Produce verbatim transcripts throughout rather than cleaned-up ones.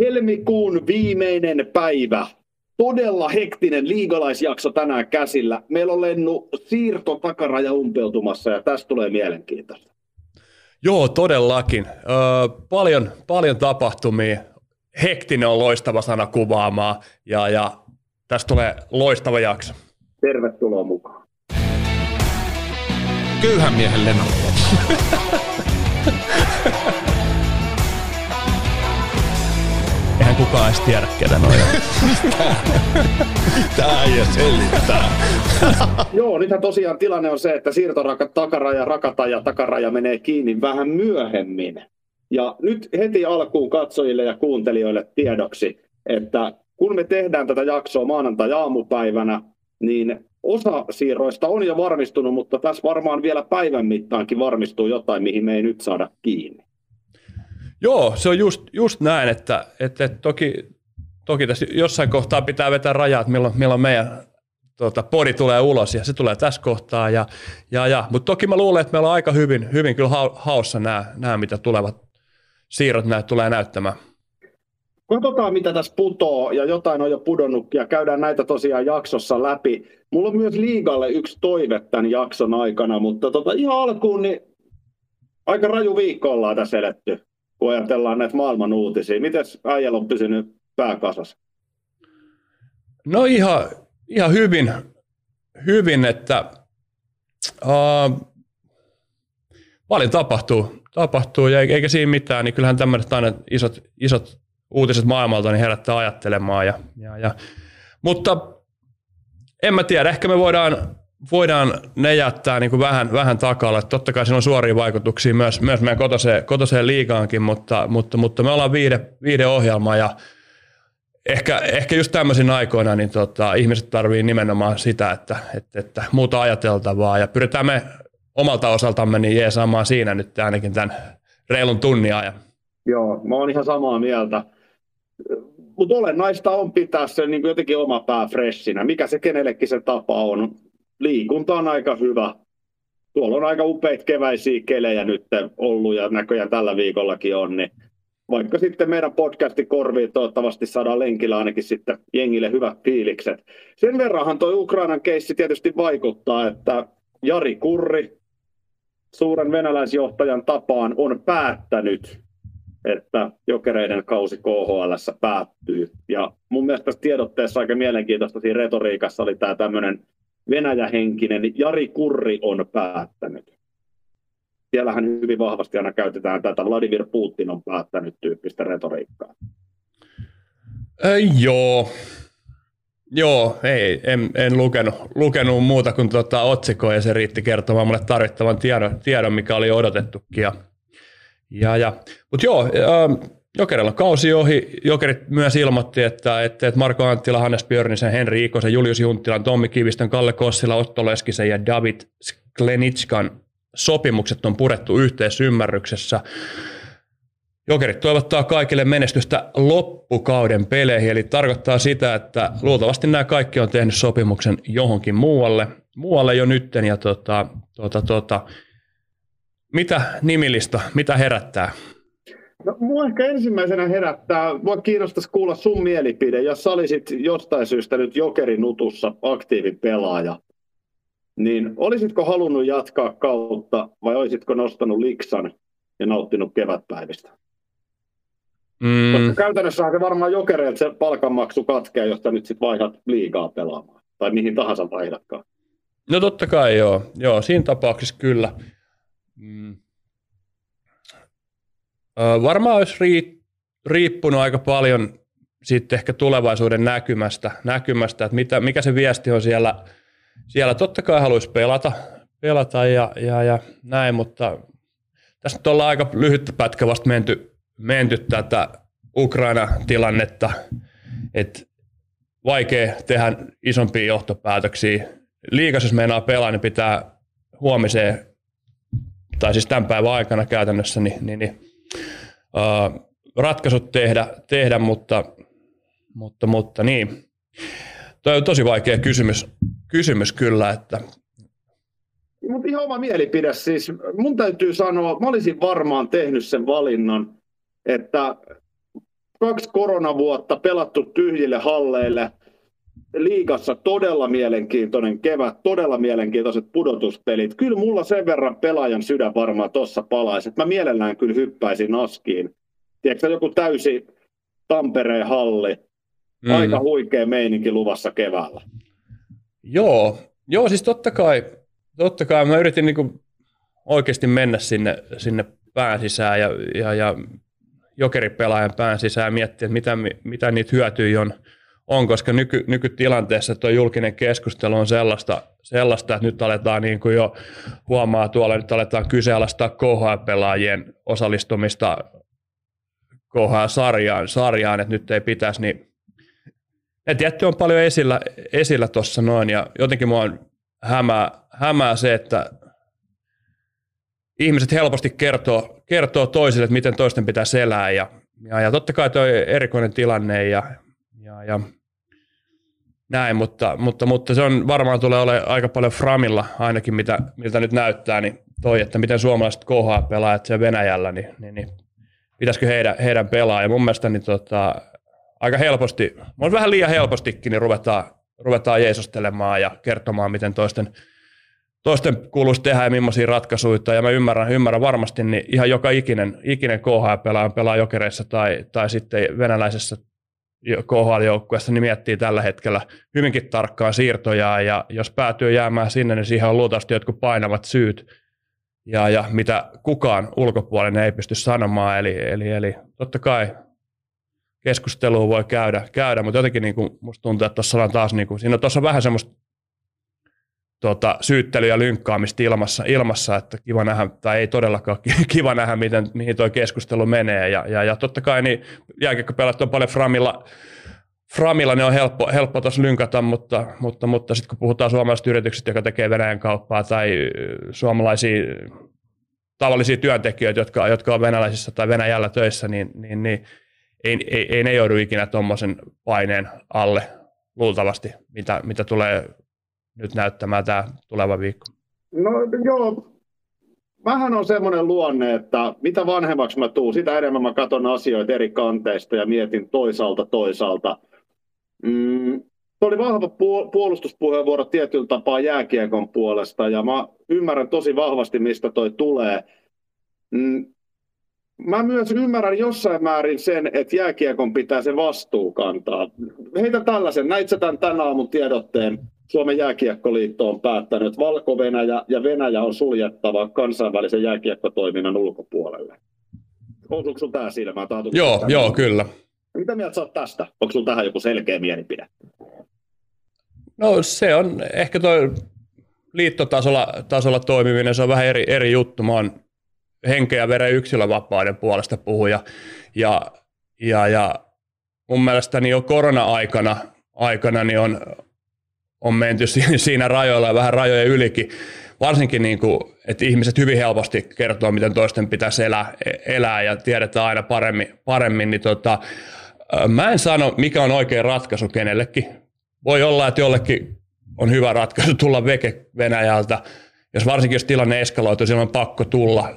Helmikuun viimeinen päivä. Todella hektinen liigalaisjakso tänään käsillä. Meillä on Lennu Siirto takaraja umpeutumassa ja tästä tulee mielenkiintoista. Joo, todellakin. Öö, paljon, paljon tapahtumia. Hektinen on loistava sana kuvaamaan ja, ja tästä tulee loistava jakso. Tervetuloa mukaan. Köyhän miehen Lennu. Eihän kukaan edes tiedä, ketä noin on. Tää ei selittää. Joo, nythän tosiaan tilanne on se, että siirtoraka, takaraja, rakataja, takaraja menee kiinni vähän myöhemmin. Ja nyt heti alkuun katsojille ja kuuntelijoille tiedoksi, että kun me tehdään tätä jaksoa maanantai-aamupäivänä, niin osa siirroista on jo varmistunut, mutta tässä varmaan vielä päivän mittaankin varmistuu jotain, mihin me ei nyt saada kiinni. Joo, se on just, just näin, että, että toki, toki tässä jossain kohtaa pitää vetää rajaa, että milloin, milloin meidän tuota, podi tulee ulos ja se tulee tässä kohtaa. Ja, ja, ja. Mutta toki mä luulen, että meillä on aika hyvin, hyvin kyllä haussa nämä, nämä, mitä tulevat siirrot nämä tulee näyttämään. Katsotaan, mitä tässä putoo ja jotain on jo pudonnut ja käydään näitä tosiaan jaksossa läpi. Mulla on myös liigalle yksi toive tämän jakson aikana, mutta tota, ihan alkuun niin aika raju viikko ollaan tässä eletty. Kun ajatellaan näitä maailman uutisia. Mites äijällä on pysynyt pääkasassa? No ihan, ihan hyvin, hyvin, että uh, paljon tapahtuu, tapahtuu ja eikä siinä mitään, niin kyllähän tämmöiset aina isot, isot uutiset maailmalta niin herättää ajattelemaan. Ja, ja, ja. Mutta en mä tiedä, ehkä me voidaan... Voidaan ne jättää niin kuin vähän, vähän takalla. Totta kai siinä on suoria vaikutuksia myös, myös meidän kotoiseen, kotoiseen liigaankin, mutta, mutta, mutta me ollaan viide, viide ohjelma ja ehkä, ehkä just tämmöisinä aikoina niin tota, ihmiset tarvii nimenomaan sitä, että, että, että muuta ajateltavaa ja pyritään me omalta osaltamme niin jeesaamaan siinä nyt ainakin tämän reilun tunnin ajan. Joo, mä oon ihan samaa mieltä. Mutta olennaista on pitää se niin kuin jotenkin oma pää freshinä, mikä se kenellekin se tapa on. Liikunta on aika hyvä. Tuolla on aika upeita keväisiä kelejä nyt ollut ja näköjään tällä viikollakin on. Niin vaikka sitten meidän podcastin korviin toivottavasti saadaan lenkillä ainakin sitten jengille hyvät fiilikset. Sen verranhan toi Ukrainan keissi tietysti vaikuttaa, että Jari Kurri suuren venäläisjohtajan tapaan on päättänyt, että Jokereiden kausi K H L:ssä päättyy. Ja mun mielestä tässä tiedotteessa aika mielenkiintoista siinä retoriikassa oli tämä tämmöinen Venäjähenkinen Jari Kurri on päättänyt. Siellähän hyvin vahvasti aina käytetään tätä Vladimir Putin on päättänyt -tyyppistä retoriikkaa. Ei, joo, joo, ei, en, en lukenut, lukenut muuta kuin tuota otsikkoa ja se riitti kertomaan mulle tarvittavan tiedon, tiedon mikä oli odotettukin. Ja, ja, ja. Mutta joo, ähm, Jokerilla kausi ohi. Jokerit myös ilmoitti, että, että Marko Anttila, Hannes Björnisen, Henri Ikosen, Julius Junttilan, Tommi Kivistön, Kalle Kossila, Otto Leskisen ja David Skleničkan sopimukset on purettu yhteisymmärryksessä. Jokerit toivottaa kaikille menestystä loppukauden peleihin, eli tarkoittaa sitä, että luultavasti nämä kaikki on tehnyt sopimuksen johonkin muualle, muualle jo nytten. Ja tota, tota, tota, mitä nimilista, mitä herättää? No, mua ehkä ensimmäisenä herättää, mua kiinnostaisi kuulla sun mielipide, jos sä olisit jostain syystä nyt Jokerin utussa aktiivipelaaja, niin olisitko halunnut jatkaa kautta vai olisitko nostanut liksan ja nauttinut kevätpäivistä? Mm. Koska käytännössähän se varmaan Jokereilta se palkanmaksu katkeaa, josta nyt sit vaihdat liigaa pelaamaan tai mihin tahansa vaihdatkaan. No totta kai joo, joo siinä tapauksessa kyllä. Mm. Varmaan olisi riippunut aika paljon sitten ehkä tulevaisuuden näkymästä, näkymästä että mitä, mikä se viesti on siellä. Siellä totta kai haluaisi pelata, pelata ja, ja, ja näin, mutta tässä nyt ollaan aika lyhyttä pätkä vasta menty, menty tätä Ukraina-tilannetta. Et vaikea tehdä isompia johtopäätöksiä. Liigassa jos meinaa pelaa, niin pitää huomiseen, tai siis tämän päivän aikana käytännössä, niin, niin, niin Uh, ratkaisut tehdä, tehdä mutta, mutta, mutta niin. Toi on tosi vaikea kysymys, kysymys kyllä. Että... Mut ihan oma mielipide siis. Mun täytyy sanoa, mä olisin varmaan tehnyt sen valinnan, että kaksi koronavuotta pelattu tyhjille halleille. Liigassa todella mielenkiintoinen kevät, todella mielenkiintoiset pudotuspelit. Kyllä mulla sen verran pelaajan sydän varmaan tuossa palaisi, että mä mielellään kyllä hyppäisin askiin. Tiedätkö, joku täysi Tampereen halli. Aika huikea meininki luvassa keväällä. Joo, Joo siis totta kai, totta kai mä yritin niinku oikeasti mennä sinne, sinne pään sisään ja, ja, ja jokeripelaajan pään sisään ja miettiä, mitä, mitä niitä hyötyjä on. On, koska nyky, nykytilanteessa tuo julkinen keskustelu on sellaista, sellaista että nyt aletaan niin kuin jo huomaa tuolla, nyt aletaan kyseenalaistaa K H L-pelaajien osallistumista K H L-sarjaan, sarjaan, että nyt ei pitäisi, niin ne tietty on paljon esillä, esillä tuossa noin, ja jotenkin mua on hämää, hämää se, että ihmiset helposti kertoo, kertoo toisille, että miten toisten pitäisi elää, ja, ja, ja totta kai tuo erikoinen tilanne, ja Ja, ja näin, mutta, mutta, mutta se on varmaan tulee olemaan aika paljon framilla, ainakin mitä, miltä nyt näyttää, niin toi, että miten suomalaiset K H L-pelaajat siellä Venäjällä, niin, niin, niin pitäisikö heidän, heidän pelaa. Ja mun mielestä niin, tota, aika helposti, on vähän liian helpostikin, niin ruvetaan, ruvetaan jeesostelemaan ja kertomaan, miten toisten, toisten kuuluisi tehdä ja millaisia ratkaisuja. Ja mä ymmärrän, ymmärrän varmasti, niin ihan joka ikinen, ikinen K H L-pelaaja pelaa Jokereissa tai, tai sitten venäläisessä K H L-joukkueessa, niin miettii tällä hetkellä hyvinkin tarkkaan siirtoja, ja jos päätyy jäämään sinne, niin siihen on luultavasti jotkut painavat syyt, ja, ja mitä kukaan ulkopuolinen ei pysty sanomaan, eli, eli, eli totta kai keskustelua voi käydä, käydä mutta jotenkin niin kuin musta tuntuu, että tuossa on taas niin kuin, siinä on tuossa vähän semmoista tuota, syyttelyä ja lynkkaamista ilmassa, ilmassa, että kiva nähdä, tai ei todellakaan kiva nähdä, miten, mihin tuo keskustelu menee. Ja, ja, ja totta kai niin jääkiekkopelat on paljon framilla, framilla ne on helppo, helppo tuossa lynkata, mutta, mutta, mutta sitten kun puhutaan suomalaisista yrityksistä, jotka tekee Venäjän kauppaa, tai suomalaisia tavallisia työntekijöitä, jotka, jotka on venäläisissä tai Venäjällä töissä, niin, niin, niin ei, ei, ei ne joudu ikinä tuommoisen paineen alle luultavasti, mitä, mitä tulee nyt näyttämään tämä tuleva viikko. No joo, vähän on semmoinen luonne, että mitä vanhemmaksi mä tuun, sitä enemmän mä katson asioita eri kanteista ja mietin toisaalta toisaalta. Mm, se oli vahva puolustuspuheenvuoro tietyllä tapaa jääkiekon puolesta, ja mä ymmärrän tosi vahvasti, mistä toi tulee. Mm, mä myös ymmärrän jossain määrin sen, että jääkiekon pitää se vastuu kantaa. Heitä tällaisen, näit sä tämän, tämän aamun tiedotteen. Suomen jääkiekkoliitto on päättänyt, että Valko-Venäjä ja Venäjä on suljettava kansainvälisen jääkiekkotoiminnan ulkopuolelle. Onko sinulla tämä silmää? Joo, joo kyllä. Mitä mieltä olet tästä? Onko sinulla tähän joku selkeä mielipide? No se on ehkä tuo liittotasolla tasolla toimiminen, se on vähän eri, eri juttu. Mä oon henkeä ja veren yksilövapauden puolesta puhuja. Ja, ja, ja mun mielestäni jo korona-aikana aikana, niin on... on menty siinä rajoilla ja vähän rajoja ylikin, varsinkin niin kuin, että ihmiset hyvin helposti kertoo, miten toisten pitäisi elää, elää ja tiedetään aina paremmin. paremmin niin tota, mä en sano, mikä on oikea ratkaisu kenellekin. Voi olla, että jollekin on hyvä ratkaisu tulla veke Venäjältä, jos varsinkin jos tilanne eskaloituu, silloin on pakko tulla,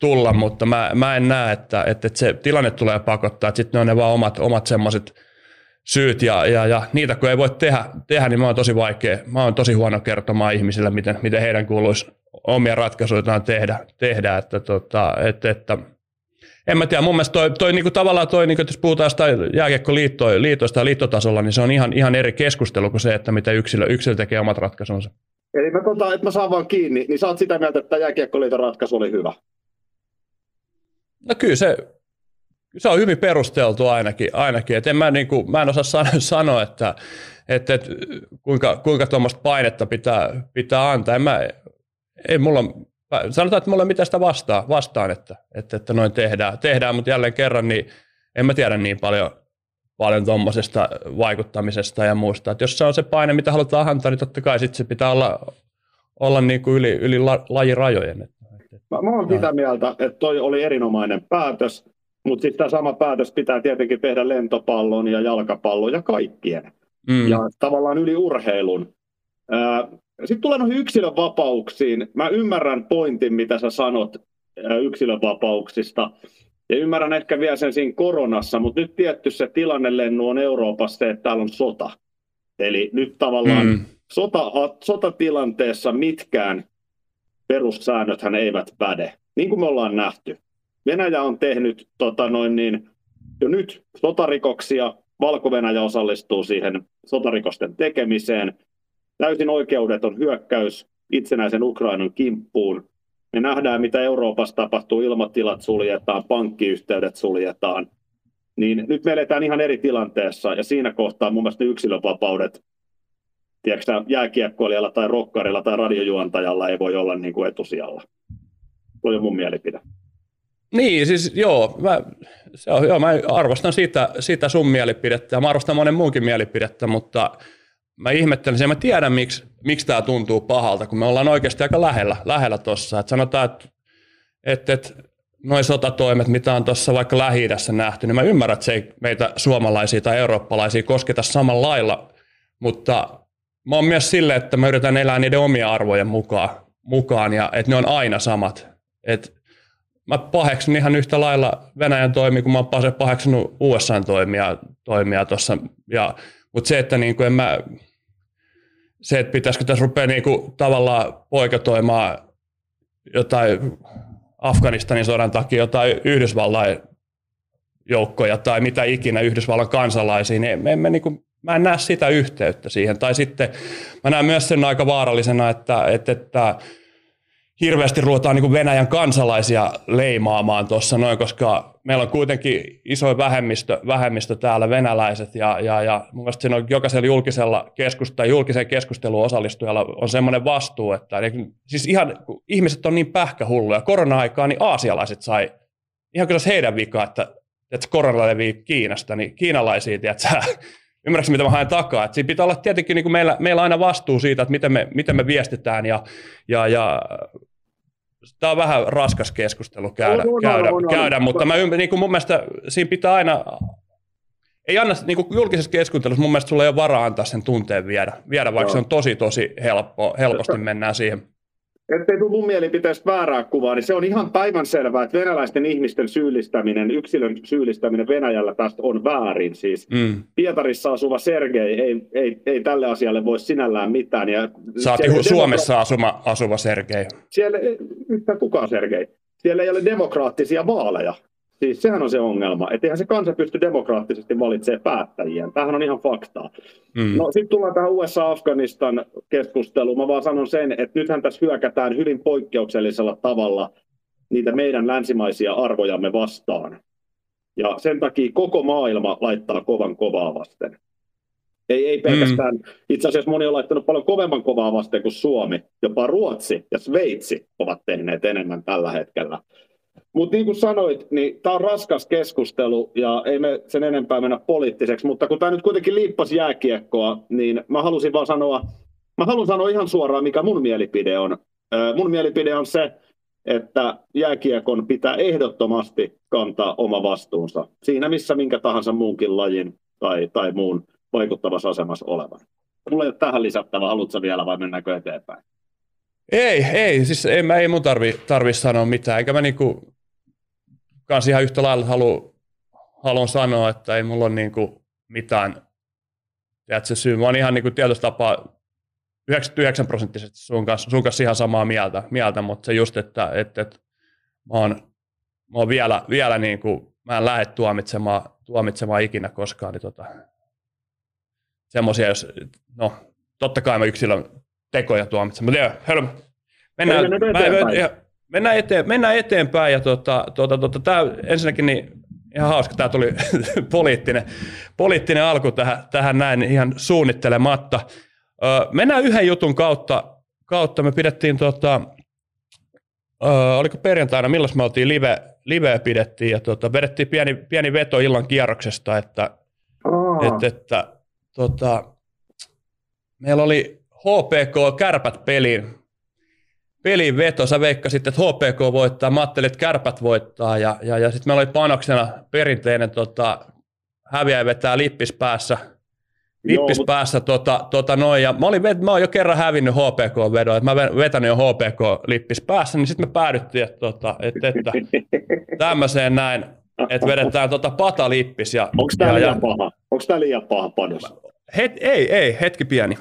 tulla mutta mä, mä en näe, että, että se tilanne tulee pakottaa, että sitten ne on ne vaan omat, omat semmoiset syyt ja, ja, ja niitä kun ei voi tehdä, tehdä niin mä oon tosi vaikea, mä oon tosi huono kertomaan ihmisille, miten, miten heidän kuuluisi omia ratkaisujaan tehdä, tehdä että, tota, että, että en mä tiedä, mun mielestä toi, toi niinku, tavallaan toi, niinku, jos puhutaan sitä jääkiekkoliitoista ja liittotasolla, niin se on ihan, ihan eri keskustelu kuin se, että mitä yksilö, yksilö tekee omat ratkaisunsa. Eli mä kotaan, että mä saan vaan kiinni, niin sä oot sitä mieltä, että jääkiekkoliiton ratkaisu oli hyvä? No kyllä se... Se on hyvin perusteltu ainakin, ainakin. Et en mä, niin kuin, mä en osaa sanoa, että, että, että kuinka, kuinka tuommoista painetta pitää, pitää antaa. En mä, ei mulla, sanotaan, että mulla ei mitään sitä vastaan, vastaan että, että, että noin tehdään. tehdään, mutta jälleen kerran niin en mä tiedä niin paljon, paljon tuommoisesta vaikuttamisesta ja muusta. Et jos se on se paine, mitä halutaan antaa, niin totta kai sit se pitää olla, olla niin kuin yli, yli la, lajirajojen. Mä, mä oon sitä mieltä, että toi oli erinomainen päätös. Mutta sitten tämä sama päätös pitää tietenkin tehdä lentopallon ja jalkapallon ja kaikkien. Mm. Ja tavallaan yli urheilun. Sitten tulee noihin yksilönvapauksiin. Mä ymmärrän pointin, mitä sä sanot yksilönvapauksista. Ja ymmärrän ehkä vielä sen siinä koronassa, mutta nyt tietty se tilanne, Lennu, on Euroopassa se, että täällä on sota. Eli nyt tavallaan mm. sota, sotatilanteessa mitkään perussäännöthän eivät päde, niin kuin me ollaan nähty. Venäjä on tehnyt tota noin niin, jo nyt sotarikoksia, Valko-Venäjä osallistuu siihen sotarikosten tekemiseen. Täysin oikeudeton hyökkäys itsenäisen Ukrainan kimppuun. Me nähdään, mitä Euroopassa tapahtuu, ilmatilat suljetaan, pankkiyhteydet suljetaan. Niin nyt me eletään ihan eri tilanteessa, ja siinä kohtaa mun mielestä yksilönvapaudet, tiedätkö, jääkiekkoilijalla tai rokkarilla tai radiojuontajalla ei voi olla niin kuin etusijalla. Tuo on mun mielipide. Niin, siis joo, mä, se on, joo, mä arvostan sitä, sitä sun mielipidettä, mä arvostan monen muunkin mielipidettä, mutta mä ihmettelen sen, mä tiedän miksi, miksi tämä tuntuu pahalta, kun me ollaan oikeasti aika lähellä, lähellä tuossa. Et sanotaan, että et, et, noin sotatoimet, mitä on tuossa vaikka Lähi-idässä nähty, niin mä ymmärrän, että se ei meitä suomalaisia tai eurooppalaisia kosketa samalla lailla, mutta mä oon myös silleen, että mä yritän elää niiden omia arvojen mukaan, mukaan ja että ne on aina samat. Et mä paheksun ihan yhtä lailla Venäjän toimia, kun mä oon paheksunut U S A:n toimia, toimia tuossa. Mutta se, että niinku en mä, se, että pitäisikö tässä rupea niinku tavallaan poikotoimaan jotain Afganistanin sodan takia jotain Yhdysvaltain joukkoja tai mitä ikinä Yhdysvallan kansalaisiin, niin emme niinku, mä en näe sitä yhteyttä siihen. Tai sitten mä näen myös sen aika vaarallisena, että, että, että hirveästi ruvetaan niin Venäjän kansalaisia leimaamaan tuossa noin, koska meillä on kuitenkin iso vähemmistö, vähemmistö täällä venäläiset ja, ja, ja mun mielestä siinä on jokaisella julkisella keskustelulla, julkiseen keskusteluun osallistujalla on semmoinen vastuu, että siis ihan, ihmiset on niin pähkähulluja. Korona-aikaa niin aasialaiset sai, ihan kyllä se heidän vika, että, että korona levii Kiinasta, niin kiinalaisia, tiedätkö, ymmärrätkö mitä mä haen takaa? Että siinä pitää olla tietenkin niin kuin meillä, meillä aina vastuu siitä, että miten me, miten me viestitään ja, ja, ja tämä on vähän raskas keskustelu käydä, on, on, käydä, on, on, käydä on, on. Mutta mä, niin kuin mun mielestä siinä pitää aina, ei anna niin kuin julkisessa keskustelussa, mun mielestä sulla ei ole varaa antaa sen tunteen viedä, viedä vaikka no. Se on tosi tosi helppo, helposti mennään siihen. Ettei tule mun mielipiteestä väärää kuvaa, niin se on ihan päivänselvää, että venäläisten ihmisten syyllistäminen, yksilön syyllistäminen Venäjällä tästä on väärin. Siis mm. Pietarissa asuva Sergei ei, ei, ei tälle asialle voi sinällään mitään. Ja saati siellä, Suomessa asuma, asuva Sergei. Siellä ei yhtään kukaan Sergei. Siellä ei ole demokraattisia vaaleja. Siis sehän on se ongelma, että eihän se kansa pysty demokraattisesti valitsemaan päättäjiä. Tämähän on ihan faktaa. Mm. No sitten tullaan tähän U S A-Afganistan keskusteluun. Mä vaan sanon sen, että nythän tässä hyökätään hyvin poikkeuksellisella tavalla niitä meidän länsimaisia arvojamme vastaan. Ja sen takia koko maailma laittaa kovan kovaa vasten. Ei, ei pelkästään, mm. itse asiassa moni on laittanut paljon kovemman kovaa vasten kuin Suomi. Jopa Ruotsi ja Sveitsi ovat tehneet enemmän tällä hetkellä. Mutta niin kuin sanoit, niin tämä on raskas keskustelu ja ei me sen enempää mennä poliittiseksi, mutta kun tämä nyt kuitenkin liippasi jääkiekkoa, niin mä halusin vaan sanoa, mä haluan sanoa ihan suoraan, mikä mun mielipide on. Mun mielipide on se, että jääkiekon pitää ehdottomasti kantaa oma vastuunsa siinä missä minkä tahansa muunkin lajin tai, tai muun vaikuttavassa asemassa olevan. Mulla ei ole tähän lisättävä, haluatko vielä vai mennäänkö eteenpäin? Ei, ei, siis ei, mä, ei mun tarvi, tarvi sanoa mitään, eikä mä niinku kans ihan yhtä lailla halu, haluan sanoa, että ei mulla ole niinku mitään, tiedätkö, syy. Mä oon ihan niinku tietysti tapaa yhdeksänkymmentäyhdeksän prosenttisesti sun kanssa, sun kanssa ihan samaa mieltä, mieltä mutta se just, että et, et, mä, oon, mä oon vielä, vielä niinku, mä en lähde tuomitsemaan, tuomitsemaan ikinä koskaan, niin tota, semmosia, jos, no, totta kai mä yksilön tekoja tuomitsen. Mutta joo, hölmö. Mennään, mennään eteenpäin. Mennään eteenpäin ja tuota, tuota, tuota, tää, ensinnäkin niin ihan hauska, tämä tuli poliittinen, poliittinen alku tähän, tähän näin ihan suunnittelematta. Ö, mennään yhden jutun kautta. kautta me pidettiin, tuota, ö, oliko perjantaina, milloin me oltiin live, liveä pidettiin ja tuota, vedettiin pieni, pieni veto illan kierroksesta, että, oh. et, että tuota, meillä oli H P K Kärpät pelin, pelin veto. Sä veikkasit, että H P K voittaa. Mä ajattelin, että Kärpät voittaa. Ja, ja, ja sitten meillä oli panoksena perinteinen tota, häviäjä vetää lippis päässä. Lippis Joo, päässä tota, tota noin. Ja mä, olin, mä oon jo kerran hävinnyt H P K-vedon. Mä vetänyt jo H P K lippis päässä, niin sitten me päädyttiin, että, tota, että, että tämmöiseen näin. että vedetään tuota patalippis. Ja, onko tämä liian, ja... liian paha panos? Het, ei, ei, hetki pieni.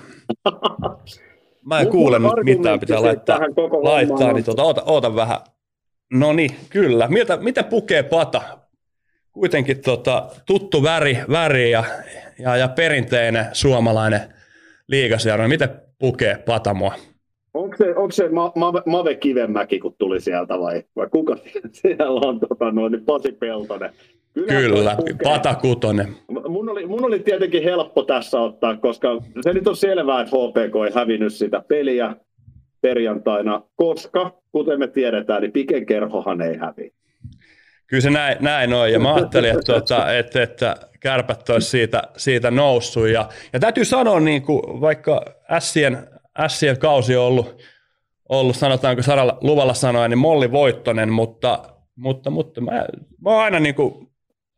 Mä en kuule, mutta mitään pitää laittaa, laittaa niin tuota, oota, oota vähän. No niin, kyllä. Miltä, mitä pukee pata? Kuitenkin tota, tuttu väri, väri ja, ja, ja perinteinen suomalainen liigaseuraa. Miten pukee pata mua? Onko se, onko se ma, ma, Mave Kivemäki, kun tuli sieltä vai, vai kuka siellä on tota, noin, Pasi Peltonen? Kyllä, Kyllä patakutonen. Mun oli, mun oli tietenkin helppo tässä ottaa, koska se nyt on selvää, että H P K ei hävinnyt sitä peliä perjantaina, koska kuten me tiedetään, niin Piken kerhohan ei häviä. Kyllä se näin, näin on, ja mä ajattelin, että, että, että, että Kärpät olisi siitä, siitä noussut. Ja, ja täytyy sanoa, niin kuin, vaikka ässien, ässien kausi on ollut, ollut sanotaanko saralla, luvalla sanoen, niin mollivoittoinen, mutta, mutta, mutta mä, mä oon aina niin kuin,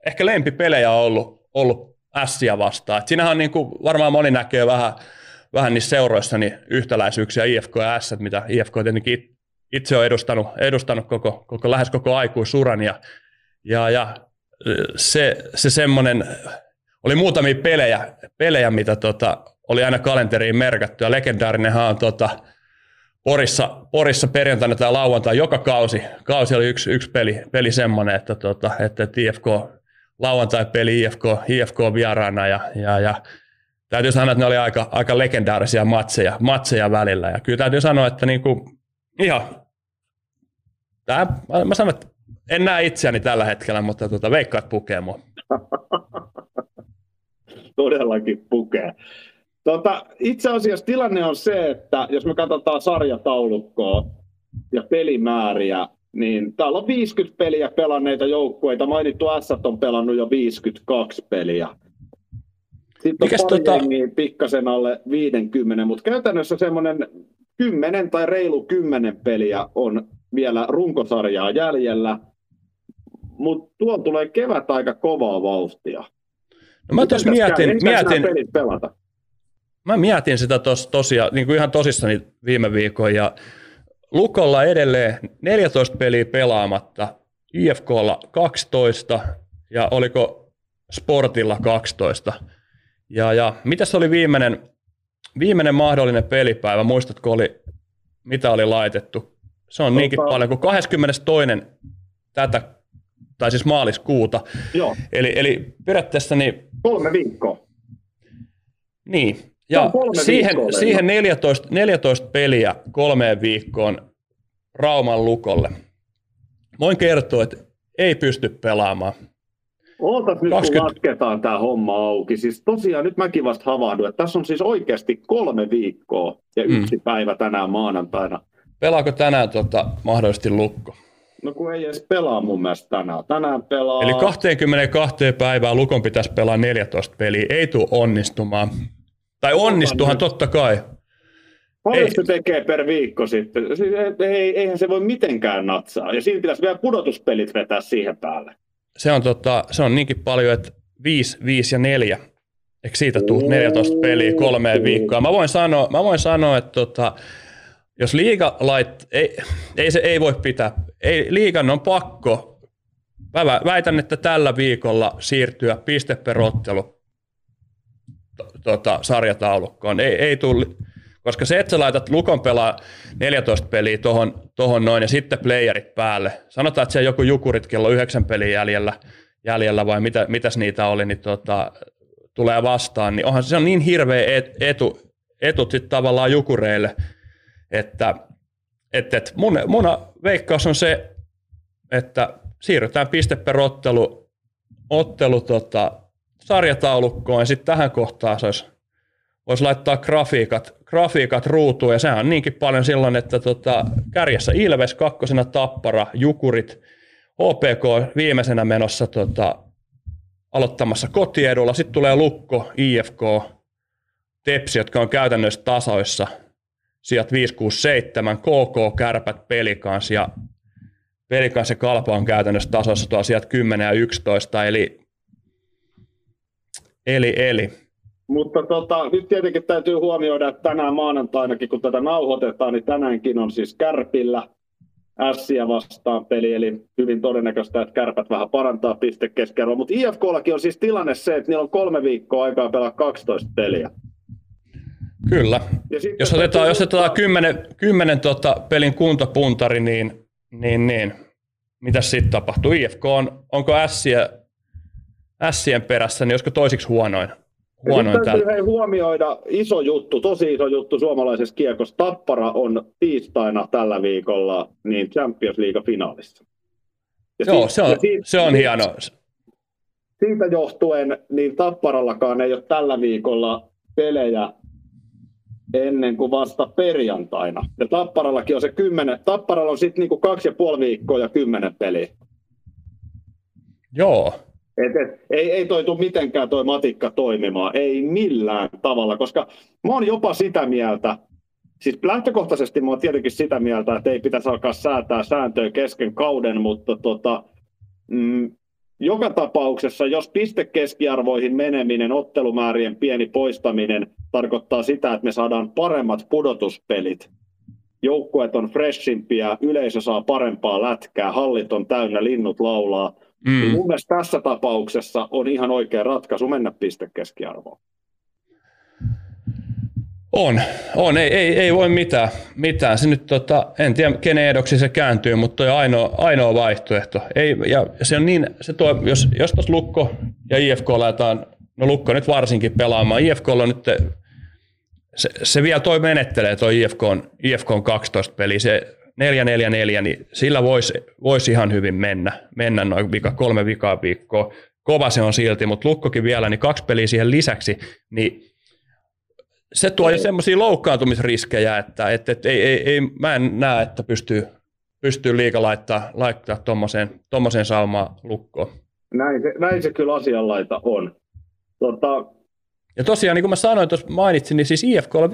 ehkä lempipelejä on ollut, ollut ässiä vastaan. Et siinähän on niin kuin, varmaan moni näkee vähän, vähän niissä seuroissa niin yhtäläisyyksiä I F K ja ässät, mitä I F K tietenkin itse on edustanut, edustanut koko, koko, lähes koko aikuisuran. Ja, ja, ja se, se semmoinen, oli muutamia pelejä, pelejä mitä tota, oli aina kalenteriin merkattu. Ja legendaarinenhan on tota, Porissa, Porissa perjantaina tai lauantaina joka kausi. Kausi oli yksi, yksi peli, peli semmoinen, että, tota, että I F K lauantai-peli, I F K, I F K vieraana. Ja, ja, ja, täytyy sanoa, että ne oli aika, aika legendaarisia matseja, matseja välillä. Ja kyllä täytyy sanoa, että niinku, ihan. Tää, mä sanon, että en näe itseäni tällä hetkellä, mutta tuota, veikkaat pukee mua. Todellakin pukee. Tuota, itse asiassa tilanne on se, että jos me katsotaan sarjataulukkoa ja pelimääriä, niin täällä on viisikymmentä peliä pelanneita joukkueita. Mainittu ässät on pelannut jo viisikymmentäkaksi peliä. Sitten mikäs on pari tota... jengiä pikkasen alle viisikymmentä, mutta käytännössä semmoinen kymmenen tai reilu kymmenen peliä on vielä runkosarjaa jäljellä, mutta tuon tulee kevät aika kovaa vauhtia. No mä tuossa mietin, mietin, mä mietin sitä tos, tosiaan, niin kuin ihan tosissani viime viikon, ja Lukolla edelleen neljätoista peliä pelaamatta, I F K:lla kaksitoista ja oliko Sportilla kaksitoista. Ja, ja mitäs oli viimeinen, viimeinen mahdollinen pelipäivä, muistatko oli, mitä oli laitettu? Se on niinkin Opa. paljon kuin kahdeskymmenestoinen tätä, tai siis maaliskuuta. Joo. Eli, eli periaatteessa niin... Kolme viikkoa. Niin. Ja siihen, viikkoa, siihen neljätoista, neljätoista peliä kolmeen viikkoon Rauman Lukolle. Voin kertoa, että ei pysty pelaamaan. Ootas nyt, kaksikymmentä... kun lasketaan tämä homma auki. Siis tosiaan nyt mäkin vasta havahdun, että tässä on siis oikeasti kolme viikkoa ja yksi mm. päivä tänään maanantaina. Pelaako tänään tota, mahdollisesti Lukko? No kun ei edes pelaa mun mielestä tänään. Tänään pelaa... Eli kaksikymmentäkaksi päivää Lukon pitäisi pelaa neljätoista peliä. Ei tule onnistumaan. Tai onnistuhan totta kai. Paljon se tekee per viikko sitten. Siis ei, eihän se voi mitenkään natsaa. Ja siinä pitäisi vielä pudotuspelit vetää siihen päälle. Se on, tota, se on niinkin paljon, että viisi, viisi ja neljä. Eikö siitä tule neljätoista peliä kolmeen viikkoon? Mä voin sanoa, mä voin sanoa että... Tota, jos liiga lait, ei, ei se ei voi pitää, ei, liigan on pakko, mä väitän, että tällä viikolla siirtyä piste per ottelu tota, sarjataulukkoon, ei, ei tule, koska se, että sä laitat Lukon pelaa neljätoista peliä tohon, tohon noin ja sitten playerit päälle, sanotaan, että siellä joku Jukurit kello yhdeksän peliä jäljellä, jäljellä vai mitä, mitäs niitä oli, niin tota, tulee vastaan, niin onhan se on niin hirveä et, etu, etut sitten tavallaan Jukureille, että et, et mun, mun veikkaus on se, että siirrytään piste per ottelu, ottelu tota, sarjataulukkoon ja sitten tähän kohtaan voisi vois laittaa grafiikat, grafiikat ruutuun ja sehän on niinkin paljon silloin, että tota, kärjessä Ilves, kakkosena Tappara, Jukurit, H P K viimeisenä menossa tota, aloittamassa kotiedulla, sitten tulee Lukko, I F K, Tepsi, jotka on käytännössä tasoissa. Sijat viisi, kuusi, seitsemän, K K, Kärpät, Pelikans ja Pelikans ja Kalpa on käytännössä tasossa tuolla sijat kymmenen ja yksitoista, eli, eli, eli. Mutta tota, nyt tietenkin täytyy huomioida, että tänään maanantainakin, kun tätä nauhoitetaan, niin tänäänkin on siis Kärpillä Ässiä vastaan peli, eli hyvin todennäköistä, että Kärpät vähän parantaa pistekeskiarvoa. Mutta I F K:llakin on siis tilanne se, että niillä on kolme viikkoa aikaa pelaa kaksitoista peliä. Kyllä. Jos otetaan, jos otetaan kymmenen, kymmenen tuota pelin kuntapuntari, niin, niin, niin. mitä sitten tapahtuu? I F K on, onko Ässiä, Ässien perässä, niin olisiko toisiksi huonoin? Huonoin täytyy hei, huomioida iso juttu, tosi iso juttu suomalaisessa kiekossa. Tappara on tiistaina tällä viikolla niin Champions League-finaalissa. Ja joo, siitä, se on, siitä, se on hieno. Siitä johtuen niin Tapparallakaan ei ole tällä viikolla pelejä ennen kuin vasta perjantaina. Ja Tapparallakin on se kymmenen, Tapparalla on sitten niinku kaksi ja puoli viikkoa ja kymmenen peliä. Joo. Et, et, ei, ei toi tule mitenkään toi matikka toimimaan, ei millään tavalla, koska mä oon jopa sitä mieltä, siis lähtökohtaisesti mä oon tietenkin sitä mieltä, että ei pitäisi alkaa säätää sääntöä kesken kauden, mutta tota, mm, joka tapauksessa, jos pistekeskiarvoihin meneminen, ottelumäärien pieni poistaminen tarkoittaa sitä, että me saadaan paremmat pudotuspelit, joukkueet on freshimpiä, yleisö saa parempaa lätkää, hallit on täynnä, linnut laulaa. Mm. Niin mun mielestä tässä tapauksessa on ihan oikea ratkaisu mennä pistekeskiarvoon. On, on. Ei, ei, ei voi mitään. mitään. Se nyt, tota, en tiedä, kenen edoksi se kääntyy, mutta tuo on ainoa, ainoa vaihtoehto. Ei, ja se on niin, se tuo, jos, jos tuossa Lukko ja I F K laitetaan, no Lukko nyt varsinkin pelaamaan, I F K on nyt, se, se vielä toi menettelee tuo I F K on kaksitoista peliä, se neljä neljä neljä, niin sillä voisi vois ihan hyvin mennä, mennä noin vika, kolme vikaa viikkoa. Kova se on silti, mutta Lukkokin vielä, niin kaksi peliä siihen lisäksi, niin se tuo jo semmoisia loukkaantumisriskejä, että et, et, ei, ei, ei, mä en näe, että pystyy, pystyy liikaa laittaa, laittaa tuommoiseen saumaan Lukkoon. Näin se, näin se kyllä asianlaita on. Tota... Ja tosiaan, niin kuin mä sanoin, tuossa mainitsin, niin siis I F K on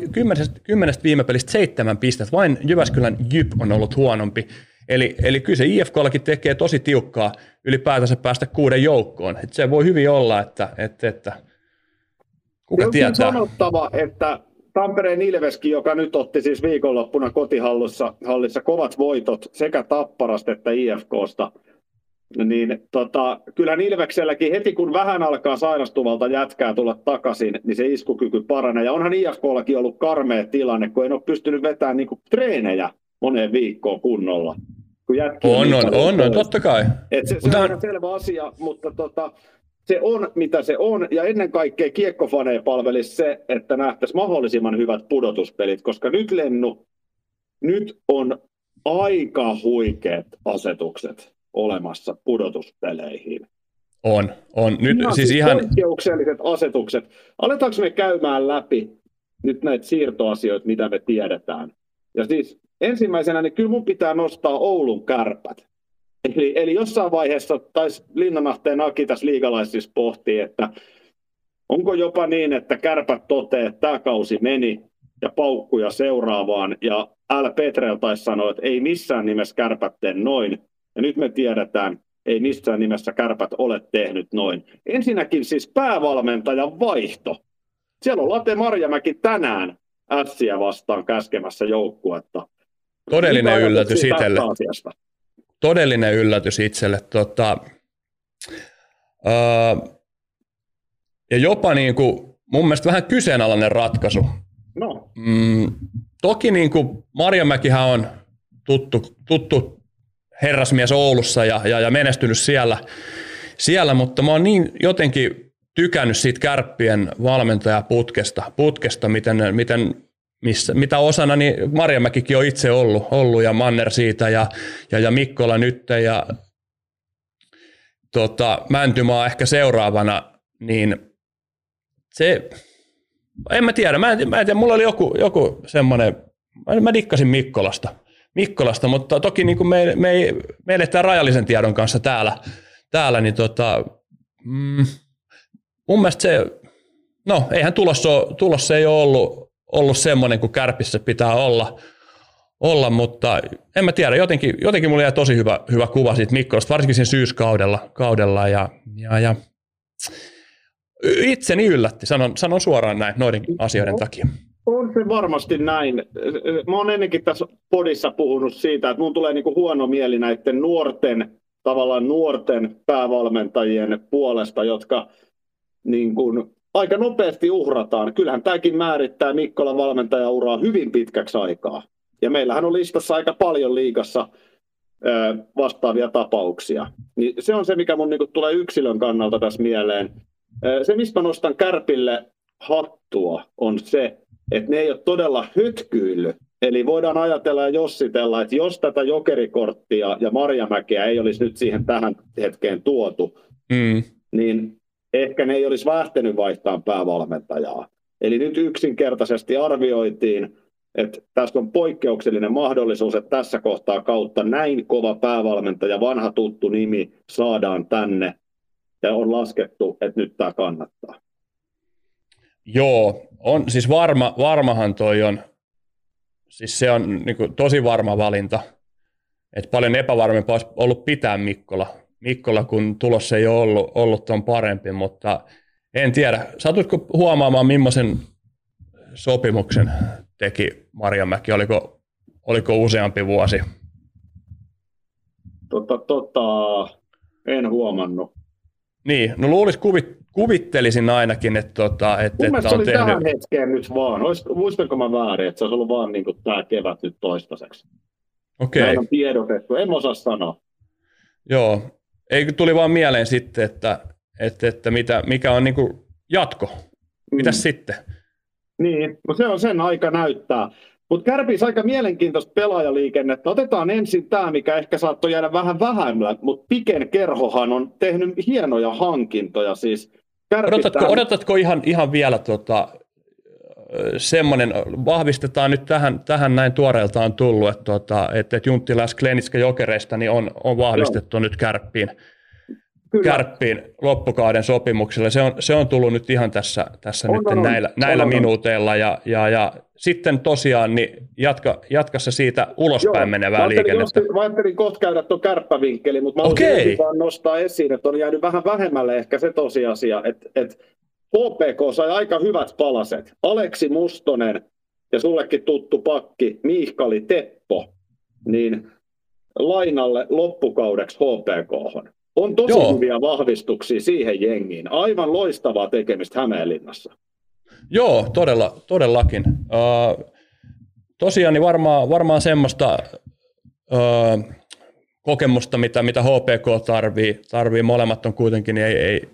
kymmenestä viime pelistä seitsemän pistettä. Vain Jyväskylän J Y P on ollut huonompi. Eli, eli kyllä se I F K:llakin tekee tosi tiukkaa ylipäätänsä päästä kuuden joukkoon. Et se voi hyvin olla, että, että, että kuka tietää. On sanottava, että Tampereen Ilveski, joka nyt otti siis viikonloppuna kotihallissa hallissa kovat voitot sekä Tapparasta että I F K:sta, niin tota, kyllä Ilvekselläkin heti kun vähän alkaa sairastuvalta jätkää tulla takaisin, niin se iskukyky paranee. Ja onhan I F K:llakin ollut karmea tilanne, kun ei ole pystynyt vetämään niin kuin treenejä moneen viikkoon kunnolla. Kun on, on, on, on, totta kai. Et se, se on selvä asia, mutta tota, se on mitä se on. Ja ennen kaikkea kiekkofaneja palvelisi se, että nähtäisiin mahdollisimman hyvät pudotuspelit, koska nyt Lennu, nyt on aika huikeat asetukset olemassa pudotuspeleihin. On, on. Nyt ihan siis ihan... poikkeukselliset asetukset. Aletaanko me käymään läpi nyt näitä siirtoasioita, mitä me tiedetään? Ja siis ensimmäisenä, niin kyllä mun pitää nostaa Oulun Kärpät. Eli, eli jossain vaiheessa taisi Linnanahteen Aki tässä liigalaisissa pohtii, että onko jopa niin, että Kärpät toteaa, että tämä kausi meni ja paukkuja seuraavaan. Ja L. Petrel taisi sanoa, että ei missään nimessä Kärpät tee noin. Ja nyt me tiedetään, ei missään nimessä Kärpät ole tehnyt noin. Ensinnäkin siis päävalmentajan vaihto. Siellä on Late Marjamäki tänään Ässiä vastaan käskemässä joukkuetta. Todellinen yllätys itselle. Todellinen yllätys itselle. Tota, ää, ja jopa niin kuin, mun mielestä vähän kyseenalainen ratkaisu. No. Mm, toki niin kuin Marjamäkihän on tuttu... tuttu herrasmies Oulussa ja, ja, ja menestynyt siellä, siellä, mutta mä oon niin jotenkin tykännyt siitä Kärppien valmentajaputkesta, putkesta, miten, miten, missä, mitä osana niin Marjamäkikin on itse ollut, ollut ja Manner siitä ja, ja, ja Mikkola nyt ja tota, Mäntymaa ehkä seuraavana, niin se, en mä tiedä, mä en, mä en tiedä, mulla oli joku, joku semmoinen, mä dikkasin Mikkolasta. Mikkolasta, mutta toki niin kuin me, me, me eletään rajallisen tiedon kanssa täällä, täällä niin tota, mm, mun mielestä se, no eihän tulossa, ole, tulossa ei ole ollut, ollut semmoinen kuin Kärpissä pitää olla, olla mutta en mä tiedä, jotenkin, jotenkin mulla jäi tosi hyvä, hyvä kuva siitä Mikkolasta, varsinkin siinä syyskaudella kaudella ja, ja, ja itseni yllätti, sanon, sanon suoraan näin noiden asioiden takia. On se varmasti näin. Mä oon ennenkin tässä podissa puhunut siitä, että mun tulee niinku huono mieli näiden nuorten, tavallaan nuorten päävalmentajien puolesta, jotka niin kuin aika nopeasti uhrataan. Kyllähän tämäkin määrittää Mikkolan valmentajauraa hyvin pitkäksi aikaa. Ja meillähän on listassa aika paljon liigassa vastaavia tapauksia. Niin se on se, mikä mun niinku tulee yksilön kannalta tässä mieleen. Se, mistä mä nostan Kärpille hattua, on se, että ne ei ole todella hötkyillyt. Eli voidaan ajatella ja jossitella, että jos tätä jokerikorttia ja Marjamäkeä ei olisi nyt siihen tähän hetkeen tuotu, mm. niin ehkä ne ei olisi lähtenyt vaihtamaan päävalmentajaa. Eli nyt yksinkertaisesti arvioitiin, että tässä on poikkeuksellinen mahdollisuus, että tässä kohtaa kautta näin kova päävalmentaja, vanha tuttu nimi saadaan tänne. Ja on laskettu, että nyt tämä kannattaa. Joo, on siis varma, varmahan toi on, siis se on niin kuin tosi varma valinta, että paljon epävarmempaa olisi ollut pitää Mikkola, Mikkola kun tulos ei ole ollut, ollut on parempi, mutta en tiedä, satutko huomaamaan millaisen sopimuksen teki Marjamäki, oliko, oliko useampi vuosi? Tota, tota, en huomannut. Niin, no luulis, kuvit, kuvittelisin ainakin, että, tota, että, että on tehnyt... Mun mielestä se oli tähän hetkeen nyt vaan. Olis, muistanko mä väärin, että se olisi ollut vaan niin kuin tämä kevät nyt toistaiseksi. Okei. Okay. Mä en tiedotettu, en osaa sanoa. Joo, ei tuli vaan mieleen sitten, että, että, että mitä, mikä on niin kuin jatko. Mm. Mitäs sitten? Niin, no se on sen aika näyttää. Mutta Kärpissä aika mielenkiintoista pelaajaliikennettä. Otetaan ensin tämä, mikä ehkä saattoi jäädä vähän vähemmän, mutta Piken kerhohan on tehnyt hienoja hankintoja. Siis odotatko, tähän... odotatko ihan, ihan vielä tota, semmoinen, vahvistetaan nyt tähän, tähän näin tuoreeltaan tullut, että tota, et, et Junttila ja Skleničk jokereista niin on, on vahvistettu Joo. nyt Kärppiin, Kärppiin loppukauden sopimuksella. Se on, se on tullut nyt ihan tässä, tässä on, nyt on, näillä, on, näillä on, minuuteilla ja... ja, ja sitten tosiaan niin jatka, jatka se siitä ulospäin Joo, menevää liikennettä. Jostain, mä ajattelin kohta käydä tuon kärppävinkkeli, mutta mä haluaisin vaan nostaa esiin, että on jäänyt vähän vähemmälle ehkä se tosiasia, että, että H P K sai aika hyvät palaset. Aleksi Mustonen ja sullekin tuttu pakki Miihkali Teppo, niin lainalle loppukaudeksi H P K:hon. On tosi Joo. hyviä vahvistuksia siihen jengiin. Aivan loistavaa tekemistä Hämeenlinnassa. Joo, todella, todellakin. Uh, tosiaan niin varmaan, varmaan semmoista uh, kokemusta, mitä, mitä H P K tarvii. tarvii. Molemmat on kuitenkin, niin ei, ei,